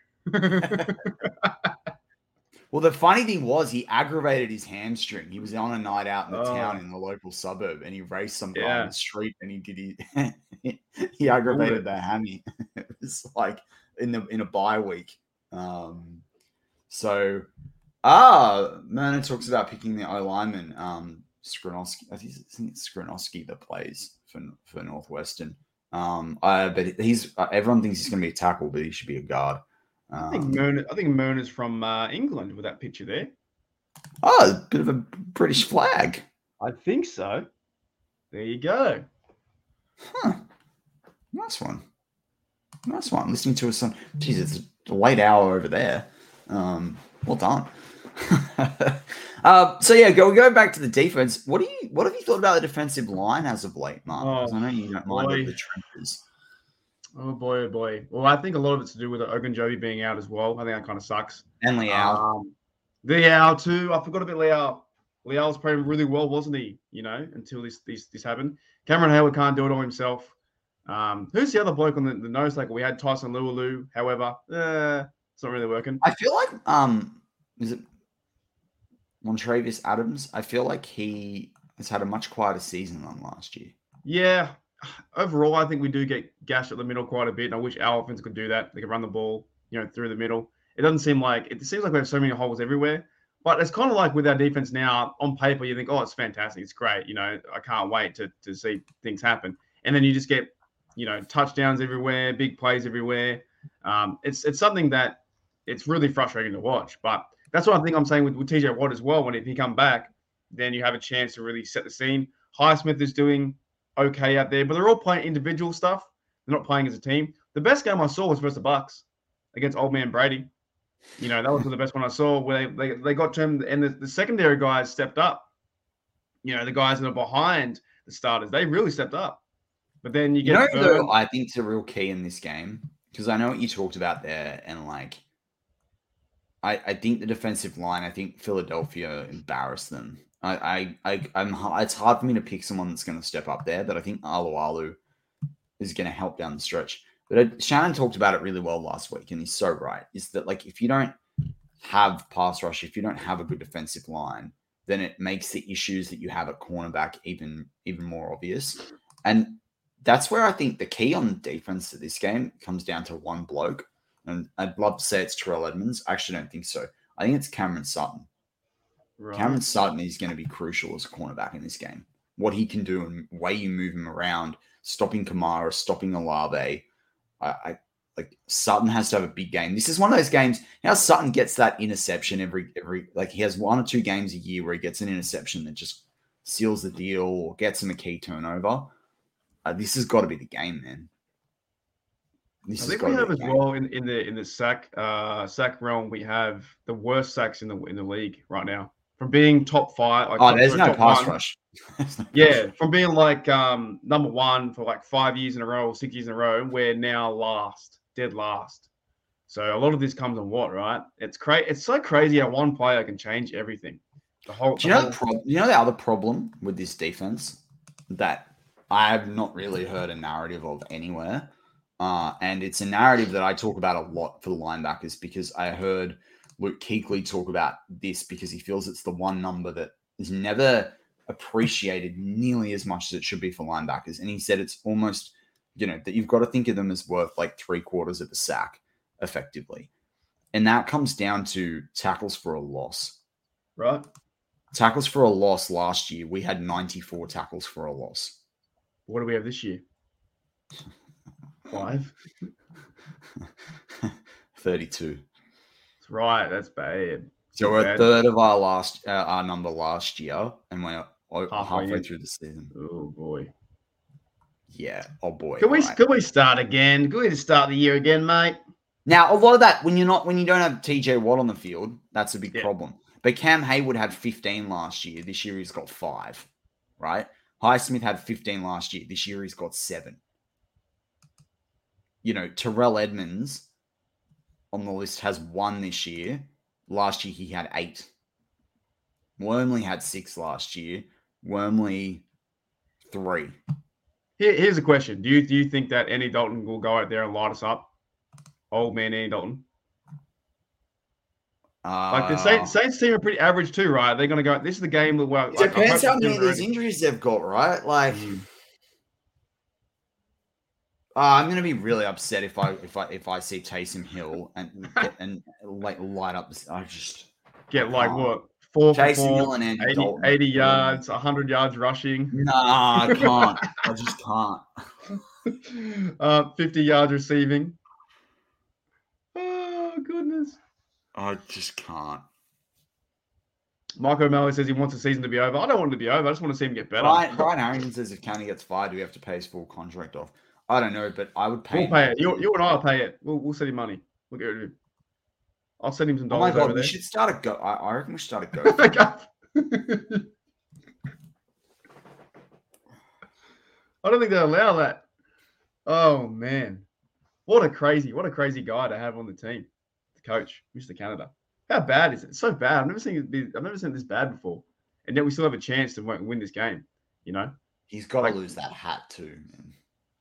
Well, the funny thing was he aggravated his hamstring. He was on a night out in the town in the local suburb, and he raced some guy on the street, and he aggravated the hammy. It was in a bye week. So, Myrna talks about picking the O lineman. Skronowski. I think it's Skronowski that plays for Northwestern. But he's everyone thinks he's going to be a tackle, but he should be a guard. I think Myrna's from England with that picture there. Oh, a bit of a British flag. I think so. There you go. Huh. Nice one. Listening to us some. Geez, it's a late hour over there. Well done. Go back to the defense. What have you thought about the defensive line as of late, Mark? I know you don't mind the trenches. Oh boy. Well, I think a lot of it's to do with Ogunjobi being out as well. I think that kind of sucks. And Liao too. I forgot about Liao. Liao was playing really well, wasn't he? You know, until this happened. Cameron Heyward can't do it all himself. Who's the other bloke on the nose? Like we had Tyson Lualu. However, it's not really working. I feel like is it Montrevious Adams? I feel like he has had a much quieter season than last year. Yeah. Overall, I think we do get gashed at the middle quite a bit, and I wish our offense could do that. They could run the ball, through the middle. It seems like we have so many holes everywhere. But it's kind of like with our defense now, on paper, you think, oh, it's fantastic. It's great. I can't wait to see things happen. And then you just get, touchdowns everywhere, big plays everywhere. It's something that it's really frustrating to watch. But that's what I think I'm saying with TJ Watt as well. When if he come back, then you have a chance to really set the scene. Highsmith is doing okay out there, but they're all playing individual stuff. They're not playing as a team. The best game I saw was versus the Bucks against Old Man Brady. That was the best one I saw, where they got to him, and the secondary guys stepped up. The guys that are behind the starters, they really stepped up. But then you get... I think it's a real key in this game, because I know what you talked about there, and I think the defensive line, I think Philadelphia embarrassed them. It's hard for me to pick someone that's going to step up there, but I think Alualu is going to help down the stretch. But Shannon talked about it really well last week, and he's so right, is that if you don't have pass rush, if you don't have a good defensive line, then it makes the issues that you have at cornerback even more obvious. And that's where I think the key on defense of this game comes down to one bloke. And I'd love to say it's Terrell Edmunds. I actually don't think so. I think it's Cameron Sutton. Right. Cameron Sutton is going to be crucial as a cornerback in this game. What he can do and way you move him around, stopping Kamara, stopping Olave. Sutton has to have a big game. This is one of those games. Now Sutton gets that interception every he has one or two games a year where he gets an interception that just seals the deal or gets him a key turnover. This has got to be the game, man. I think we have as well in the sack realm. We have the worst sacks in the league right now. From being top five, there's no pass rush. Yeah, from being number one for 5 years in a row or 6 years in a row, we're now dead last. So a lot of this comes on what, right? It's crazy. It's so crazy how one player can change everything. The other problem with this defense that I have not really heard a narrative of anywhere. And it's a narrative that I talk about a lot for the linebackers, because I heard Luke Kuechly talk about this because he feels it's the one number that is never appreciated nearly as much as it should be for linebackers. And he said it's almost, that you've got to think of them as worth 3/4 of a sack effectively. And that comes down to tackles for a loss. Right. Tackles for a loss last year, we had 94 tackles for a loss. What do we have this year? 5 32. That's right. That's bad. So we're a third of our last our number last year, and we're halfway through the season. Oh boy. Yeah. Oh boy. Can we start again? Can we just start the year again, mate? Now a lot of that when you don't have TJ Watt on the field, that's a big problem. But Cam Heyward had 15 last year. This year he's got 5. Right. Highsmith had 15 last year. This year he's got 7. Terrell Edmunds on the list has 1 this year. Last year, he had 8. Wormley had 6 last year. Wormley, 3. Here's a question. Do you think that Andy Dalton will go out there and light us up? Old man Andy Dalton. The Saints team are pretty average too, right? They're going to go – this is the game that – it depends how many of these injuries they've got, right? I'm going to be really upset if I see Taysom Hill and light up. I just get what 4 for 4, and Andy 80 yards, 100 yards rushing. Nah, I can't. I just can't. 50 yards receiving. Oh, goodness. I just can't. Michael O'Malley says he wants the season to be over. I don't want it to be over. I just want to see him get better. Brian Harrington says if Canada gets fired, do we have to pay his full contract off? I don't know, but I would pay him. We'll pay it. You and I will pay it. We'll send him money. We'll get rid of him. I'll send him some dollars. Oh my God, we should start a go. I reckon we should start a go. I don't think they'll allow that. Oh man, what a crazy guy to have on the team. The coach, Mr. Canada. How bad is it? It's so bad. I've never seen this bad before, and yet we still have a chance to win this game. You know, he's got to lose that hat too, man.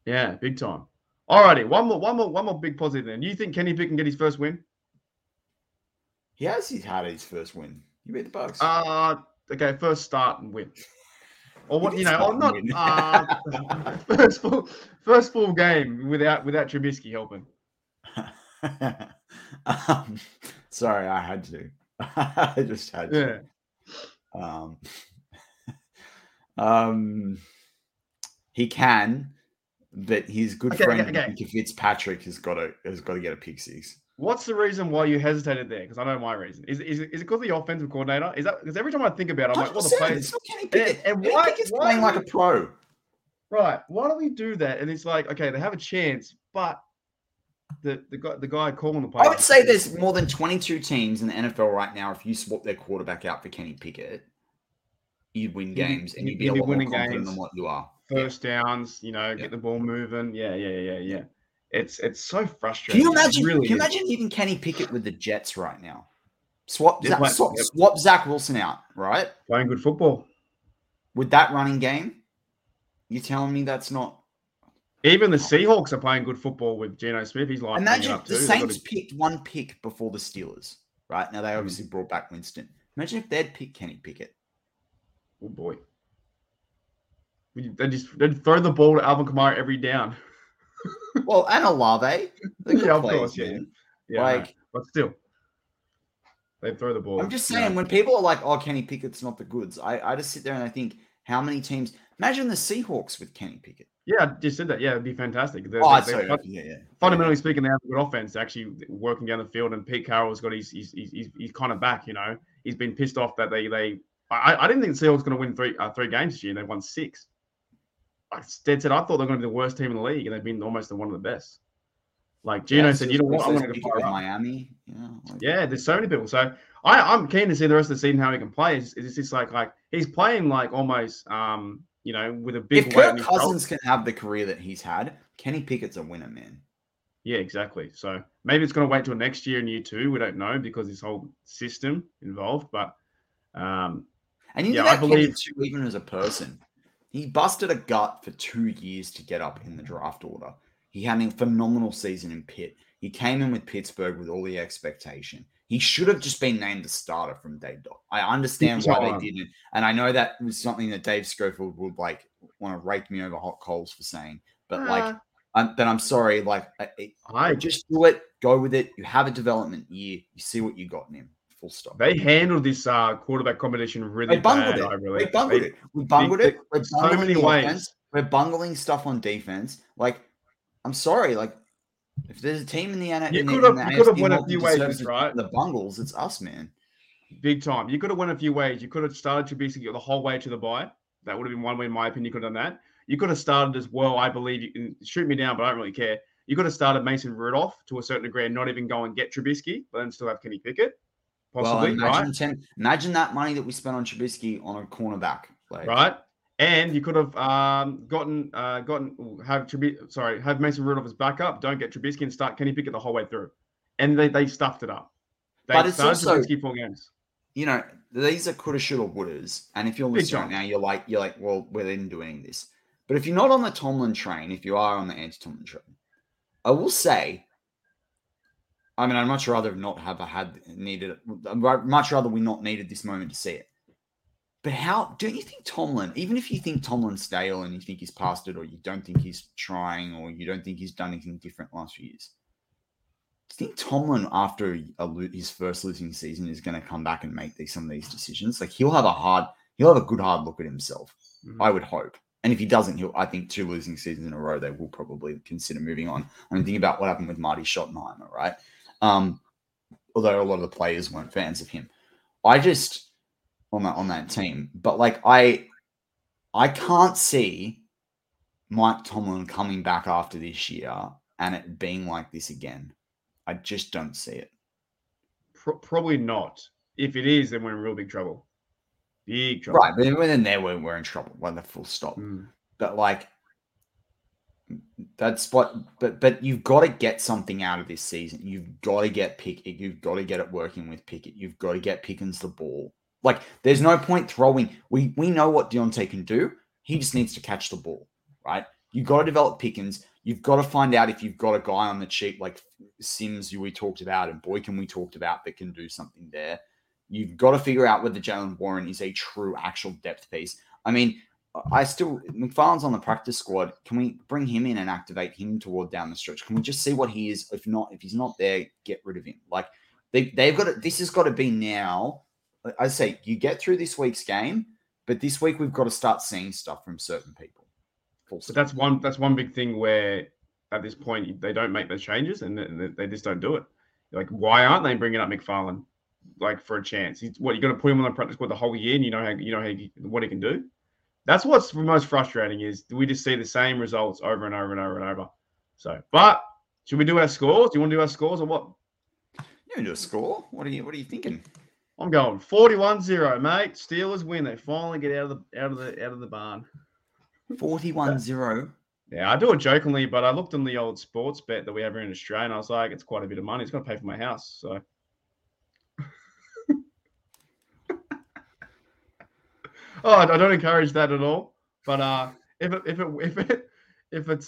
Yeah, big time. All righty, one more big positive. Then you think Kenny Pickett can get his first win? He has had his first win. You beat the Bucks. Okay, first start and win. Or what, you know, or not. First full game without Trubisky helping. Sorry, I had to. I just had to. Yeah. He can, but his good friend Fitzpatrick has got to get a pick six. What's the reason why you hesitated there? Because I know my reason. Is it because of the offensive coordinator? Is that because every time I think about it, I'm like, what the players? And why playing like a pro? Right. Why do we do that? And it's like, okay, they have a chance, but the guy calling the play. I would say there's more than 22 teams in the NFL right now. If you swap their quarterback out for Kenny Pickett, you'd win games and you'd be a lot more confident than what you are. First downs, you know, get the ball moving. Yeah. It's so frustrating. Can you imagine even Kenny Pickett with the Jets right now? Swap Zach Wilson out, right? Playing good football. With that running game, you're telling me that's not... Even the Seahawks are playing good football with Geno Smith. He's like... Imagine the Saints picked one pick before the Steelers, right? Now, they obviously brought back Winston. Imagine if they'd picked Kenny Pickett. Oh, boy. They'd throw the ball to Alvin Kamara every down. Well, and Olave. Of course. Like, but still, they throw the ball. I'm just saying, when people are like, oh, Kenny Pickett's not the goods, I just sit there and I think, how many teams? Imagine the Seahawks with Kenny Pickett. Yeah, I just said that. Yeah, it'd be fantastic. Fundamentally speaking, they have a good offense actually working down the field, and Pete Carroll's got he's kind of back, you know. He's been pissed off that I didn't think the Seahawks going to win three games this year, and they won six. Instead said, I thought they were going to be the worst team in the league, and they've been almost one of the best. Like Gino said, you know what? I'm going to go fire Miami. Yeah, there's so many people. So I'm keen to see the rest of the season how he can play. It's just like he's playing like almost, you know, with a big. If Kirk Cousins can have the career that he's had, Kenny Pickett's a winner, man. Yeah, exactly. So maybe it's going to wait till next year and year two. We don't know because this whole system involved, but I believe Kenny, even as a person. He busted a gut for 2 years to get up in the draft order. He had a phenomenal season in Pitt. He came in with Pittsburgh with all the expectation. He should have just been named a starter from day dot. I understand why they didn't. And I know that was something that Dave Schofield would want to rake me over hot coals for saying. But I'm sorry. I just do it. Go with it. You have a development year. You see what you got in him. Full stop. They handled this quarterback competition really bad. We bungled it. We're so many ways. Offense. We're bungling stuff on defense. Like, I'm sorry. Like, if there's a team in the NFL, you could have won a few ways, right? The bungles, it's us, man. Big time. You could have won a few ways. You could have started Trubisky the whole way to the bye. That would have been one way, in my opinion. You could have done that. You could have started as well. I believe you can shoot me down, but I don't really care. You could have started Mason Rudolph to a certain degree and not even go and get Trubisky, but then still have Kenny Pickett. Possibly, well, imagine that money that we spent on Trubisky on a cornerback, right? And you could have have Mason Rudolph as backup. Don't get Trubisky and start Kenny Pickett the whole way through, and they stuffed it up. They but it's also Trubisky 4 games. You know, these are coulda, shoulda, wouldas, and if you're listening right now, you're like, well, we're then doing this. But if you're not on the Tomlin train, if you are on the anti-Tomlin train, I will say. I mean, I'd much rather we not needed this moment to see it. But how don't you think Tomlin, even if you think Tomlin's stale and you think he's past it, or you don't think he's trying, or you don't think he's done anything different last few years, Do you think Tomlin, after his first losing season, is going to come back and make some of these decisions? Like, he'll have a good hard look at himself. Mm-hmm. I would hope. And if he doesn't, I think 2 losing seasons in a row, they will probably consider moving on. I mean, think about what happened with Marty Schottenheimer, right? Although a lot of the players weren't fans of him. I just on that team, but like I can't see Mike Tomlin coming back after this year and it being like this again. I just don't see it. Probably not. If it is, then we're in real big trouble. Big trouble. Right, but then we're in trouble. Like the full stop. Mm. But like that's what. But you've got to get something out of this season. You've got to get Pickett. You've got to get it working with Pickett. You've got to get Pickens the ball. Like there's no point throwing. We know what Deontay can do. He just needs to catch the ball, right? You've got to develop Pickens. You've got to find out if you've got a guy on the cheap, like Sims, who we talked about, and Boykin we talked about, that can do something there. You've got to figure out whether Jalen Warren is a true actual depth piece. I mean, McFarlane's on the practice squad. Can we bring him in and activate him toward down the stretch? Can we just see what he is? If he's not there, get rid of him. Like they've got to, this has got to be now. I say you get through this week's game, but this week we've got to start seeing stuff from certain people. But that's one big thing where at this point they don't make those changes and they just don't do it. Like, why aren't they bringing up McFarlane like for a chance? You're going to put him on the practice squad the whole year, and what he can do. That's what's most frustrating is we just see the same results over and over and over and over. So, but should we do our scores? Do you want to do our scores or what? You can do a score. What are you thinking? I'm going 41-0, mate. Steelers win. They finally get out of the barn. 41-0. Yeah, I do it jokingly, but I looked on the old sports bet that we have here in Australia, and I was like, it's quite a bit of money. It's going to pay for my house. So, I don't encourage that at all. But if it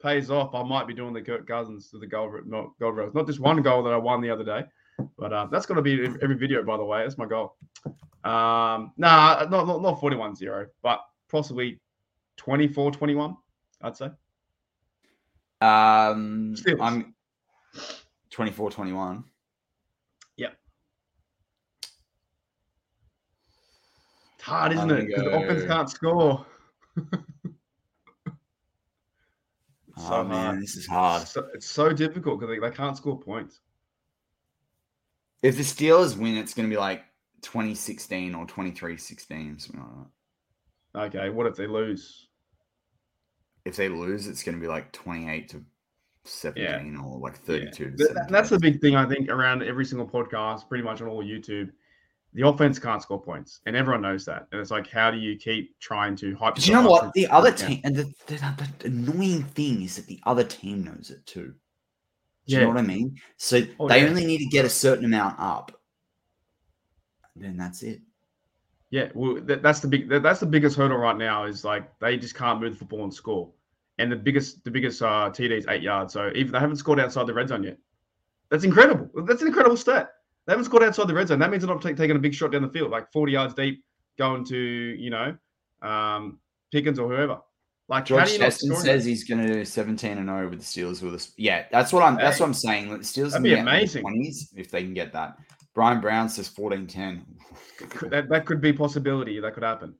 pays off, I might be doing the Kirk Cousins to the gold rose. Not just one goal that I won the other day, but that's going to be every video. By the way, that's my goal. Not 41-0, but possibly 24-21, I'd say. 24-21. Yep. It's hard, isn't it? Because the offense can't score. This is hard. It's so difficult because they can't score points. If the Steelers win, it's going to be like 20-16 or 23-16, something like that. Okay, what if they lose? If they lose, it's going to be like 28-17 or like 32. Yeah. That's the big thing, I think, around every single podcast, pretty much on all YouTube. The offense can't score points, and everyone knows that. And it's like, how do you keep trying to hype? But you know what? The other team, and the annoying thing is that the other team knows it too. Do you know what I mean? So they only need to get a certain amount up, and then that's it. Yeah, well, that's the biggest hurdle right now is like they just can't move the football and score. And the biggest TD is 8 yards. So even they haven't scored outside the red zone yet. That's incredible. That's an incredible stat. They haven't scored outside the red zone. That means they're not taking a big shot down the field, like 40 yards deep, going to Pickens or whoever. Like George Pickens says he's going to do 17-0 with the Steelers. That's what I'm saying. The Steelers would be amazing if they can get that. Brian Brown says 14-10. That could be a possibility. That could happen.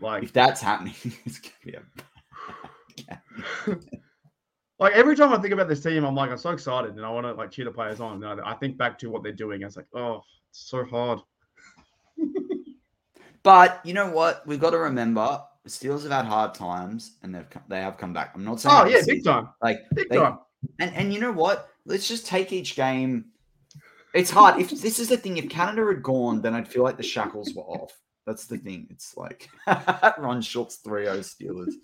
Like if that's happening, it's gonna be like every time I think about this team, I'm like, I'm so excited and I want to like cheer the players on. And I think back to what they're doing. I was like, oh, it's so hard. But you know what? We've got to remember the Steelers have had hard times and they have come back. I'm not saying big time. Like big time. And you know what? Let's just take each game. It's hard. If this is the thing, if Canada had gone, then I'd feel like the shackles were off. That's the thing. It's like Ron Schultz 3-0 Steelers.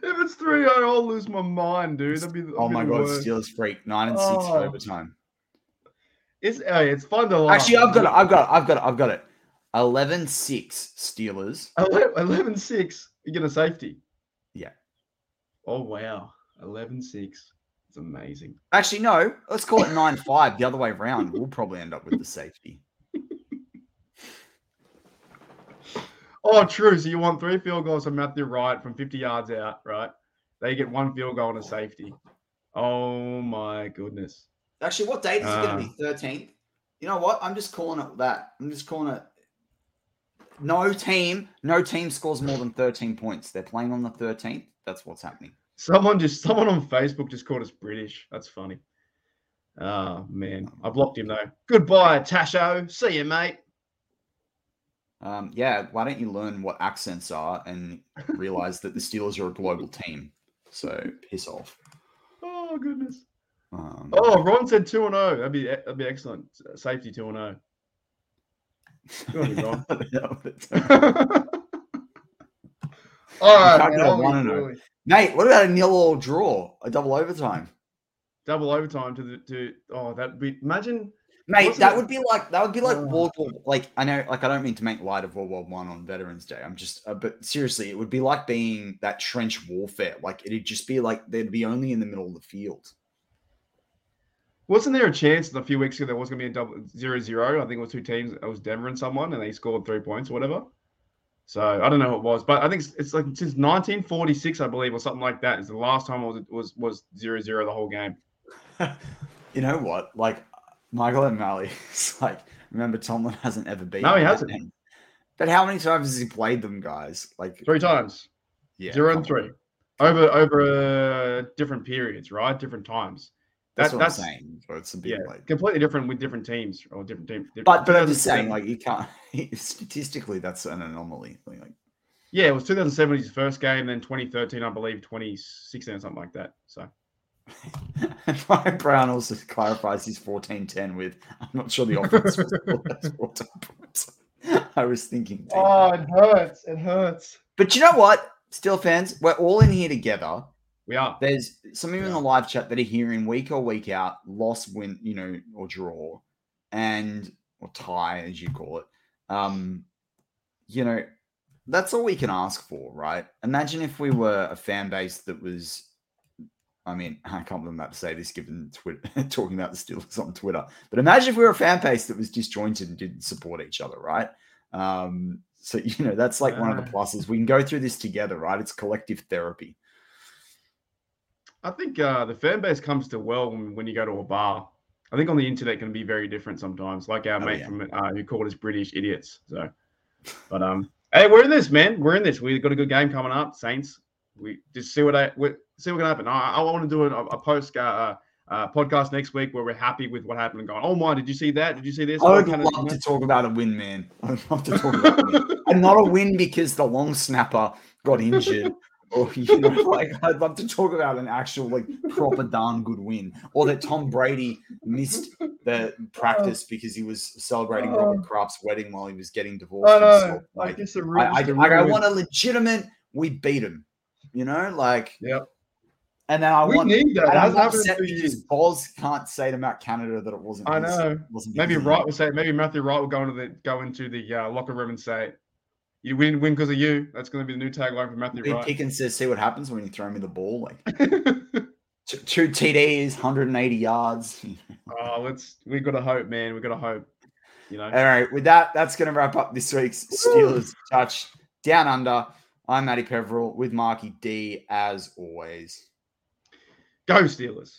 If it's 3-0, I'll lose my mind, dude. That'd be the worst. Steelers freak 9-6 for overtime. It's fun to laugh. Actually, I've got it. 11-6 Steelers. 11-6. You get a safety. Yeah. Oh wow, 11-6. It's amazing. Actually, no. Let's call it 9-5 the other way around. We'll probably end up with the safety. Oh, true. So you want 3 field goals from Matthew Wright from 50 yards out, right? They get 1 field goal and a safety. Oh, my goodness. Actually, what date is it going to be? 13th? You know what? I'm just calling it that. I'm just calling it. No team scores more than 13 points. They're playing on the 13th. That's what's happening. Someone on Facebook just called us British. That's funny. Oh, man. I blocked him, though. Goodbye, Tasho. See you, mate. Yeah, why don't you learn what accents are and realize that the Steelers are a global team? So, piss off. Oh, goodness. Ron said 2-0. That'd be excellent. Safety 2-0. Go on, Ron. All right. Nate, what about a 0-0 draw? A double overtime? That'd be, imagine. Mate, that would be like World War. Like, I know, like, I don't mean to make light of World War I on Veterans Day. I'm just, but seriously, it would be like being that trench warfare. Like, it'd just be like they'd be only in the middle of the field. Wasn't there a chance a few weeks ago there was going to be a 0-0? I think it was two teams. It was Denver and someone, and they scored 3 points or whatever. So I don't know what it was, but I think it's like since 1946, I believe, or something like that. Is the last time it was 0-0 the whole game. You know what, like. Michael O'Malley, it's like, remember, Tomlin hasn't ever beaten. No, he hasn't. Him. But how many times has he played them, guys? Like 3 times. Yeah. 0-3. Over different periods, right? Different times. That's what I'm saying. So it's a bit late. Completely different with different teams or different teams. But I'm just saying, like, you can't statistically that's an anomaly. Like, yeah, it was 2007 his first game, then 2013, I believe, 2016 or something like that. So Brian Brown also clarifies his 14-10 with, I'm not sure the offense was the 4 points. I was thinking. It hurts. But you know what? Still fans, we're all in here together. We are. There's some people in the live chat that are hearing week or week out, loss, win, you know, or draw, and or tie, as you call it. You know, that's all we can ask for, right? Imagine if we were a fan base that was. I mean, I can't believe I'm about to say this given Twitter, talking about the Steelers on Twitter. But imagine if we were a fan base that was disjointed and didn't support each other, right? So, you know, that's like one of the pluses. We can go through this together, right? It's collective therapy. I think the fan base comes to well when you go to a bar. I think on the internet can be very different sometimes, like our mate from who called us British idiots. So, but hey, we're in this, man. We're in this. We've got a good game coming up, Saints. We just see what can happen. I want to do a post podcast next week where we're happy with what happened and going, oh my, did you see that? Did you see this? I would love to talk about a win, man. I'd love to talk about a win. And not a win because the long snapper got injured. Or, you know, like, I'd love to talk about an actual, like, proper darn good win. Or that Tom Brady missed the practice because he was celebrating Robert Kraft's wedding while he was getting divorced. I want a legitimate, we beat him. You know, like, yep. And then I'm upset because Boz can't say to Matt Canada that it wasn't. I know. Maybe Matthew Wright will go into the locker room and say, "You didn't win because of you." That's going to be the new tagline for Matthew Wright. Pickens says, "See what happens when you throw me the ball." Like 2 TDs, 180 yards. We've got to hope, man. We've got to hope. You know. All right. With that, that's going to wrap up this week's Steelers Touch Down Under. I'm Matty Peverill with Marky D, as always. Go Steelers.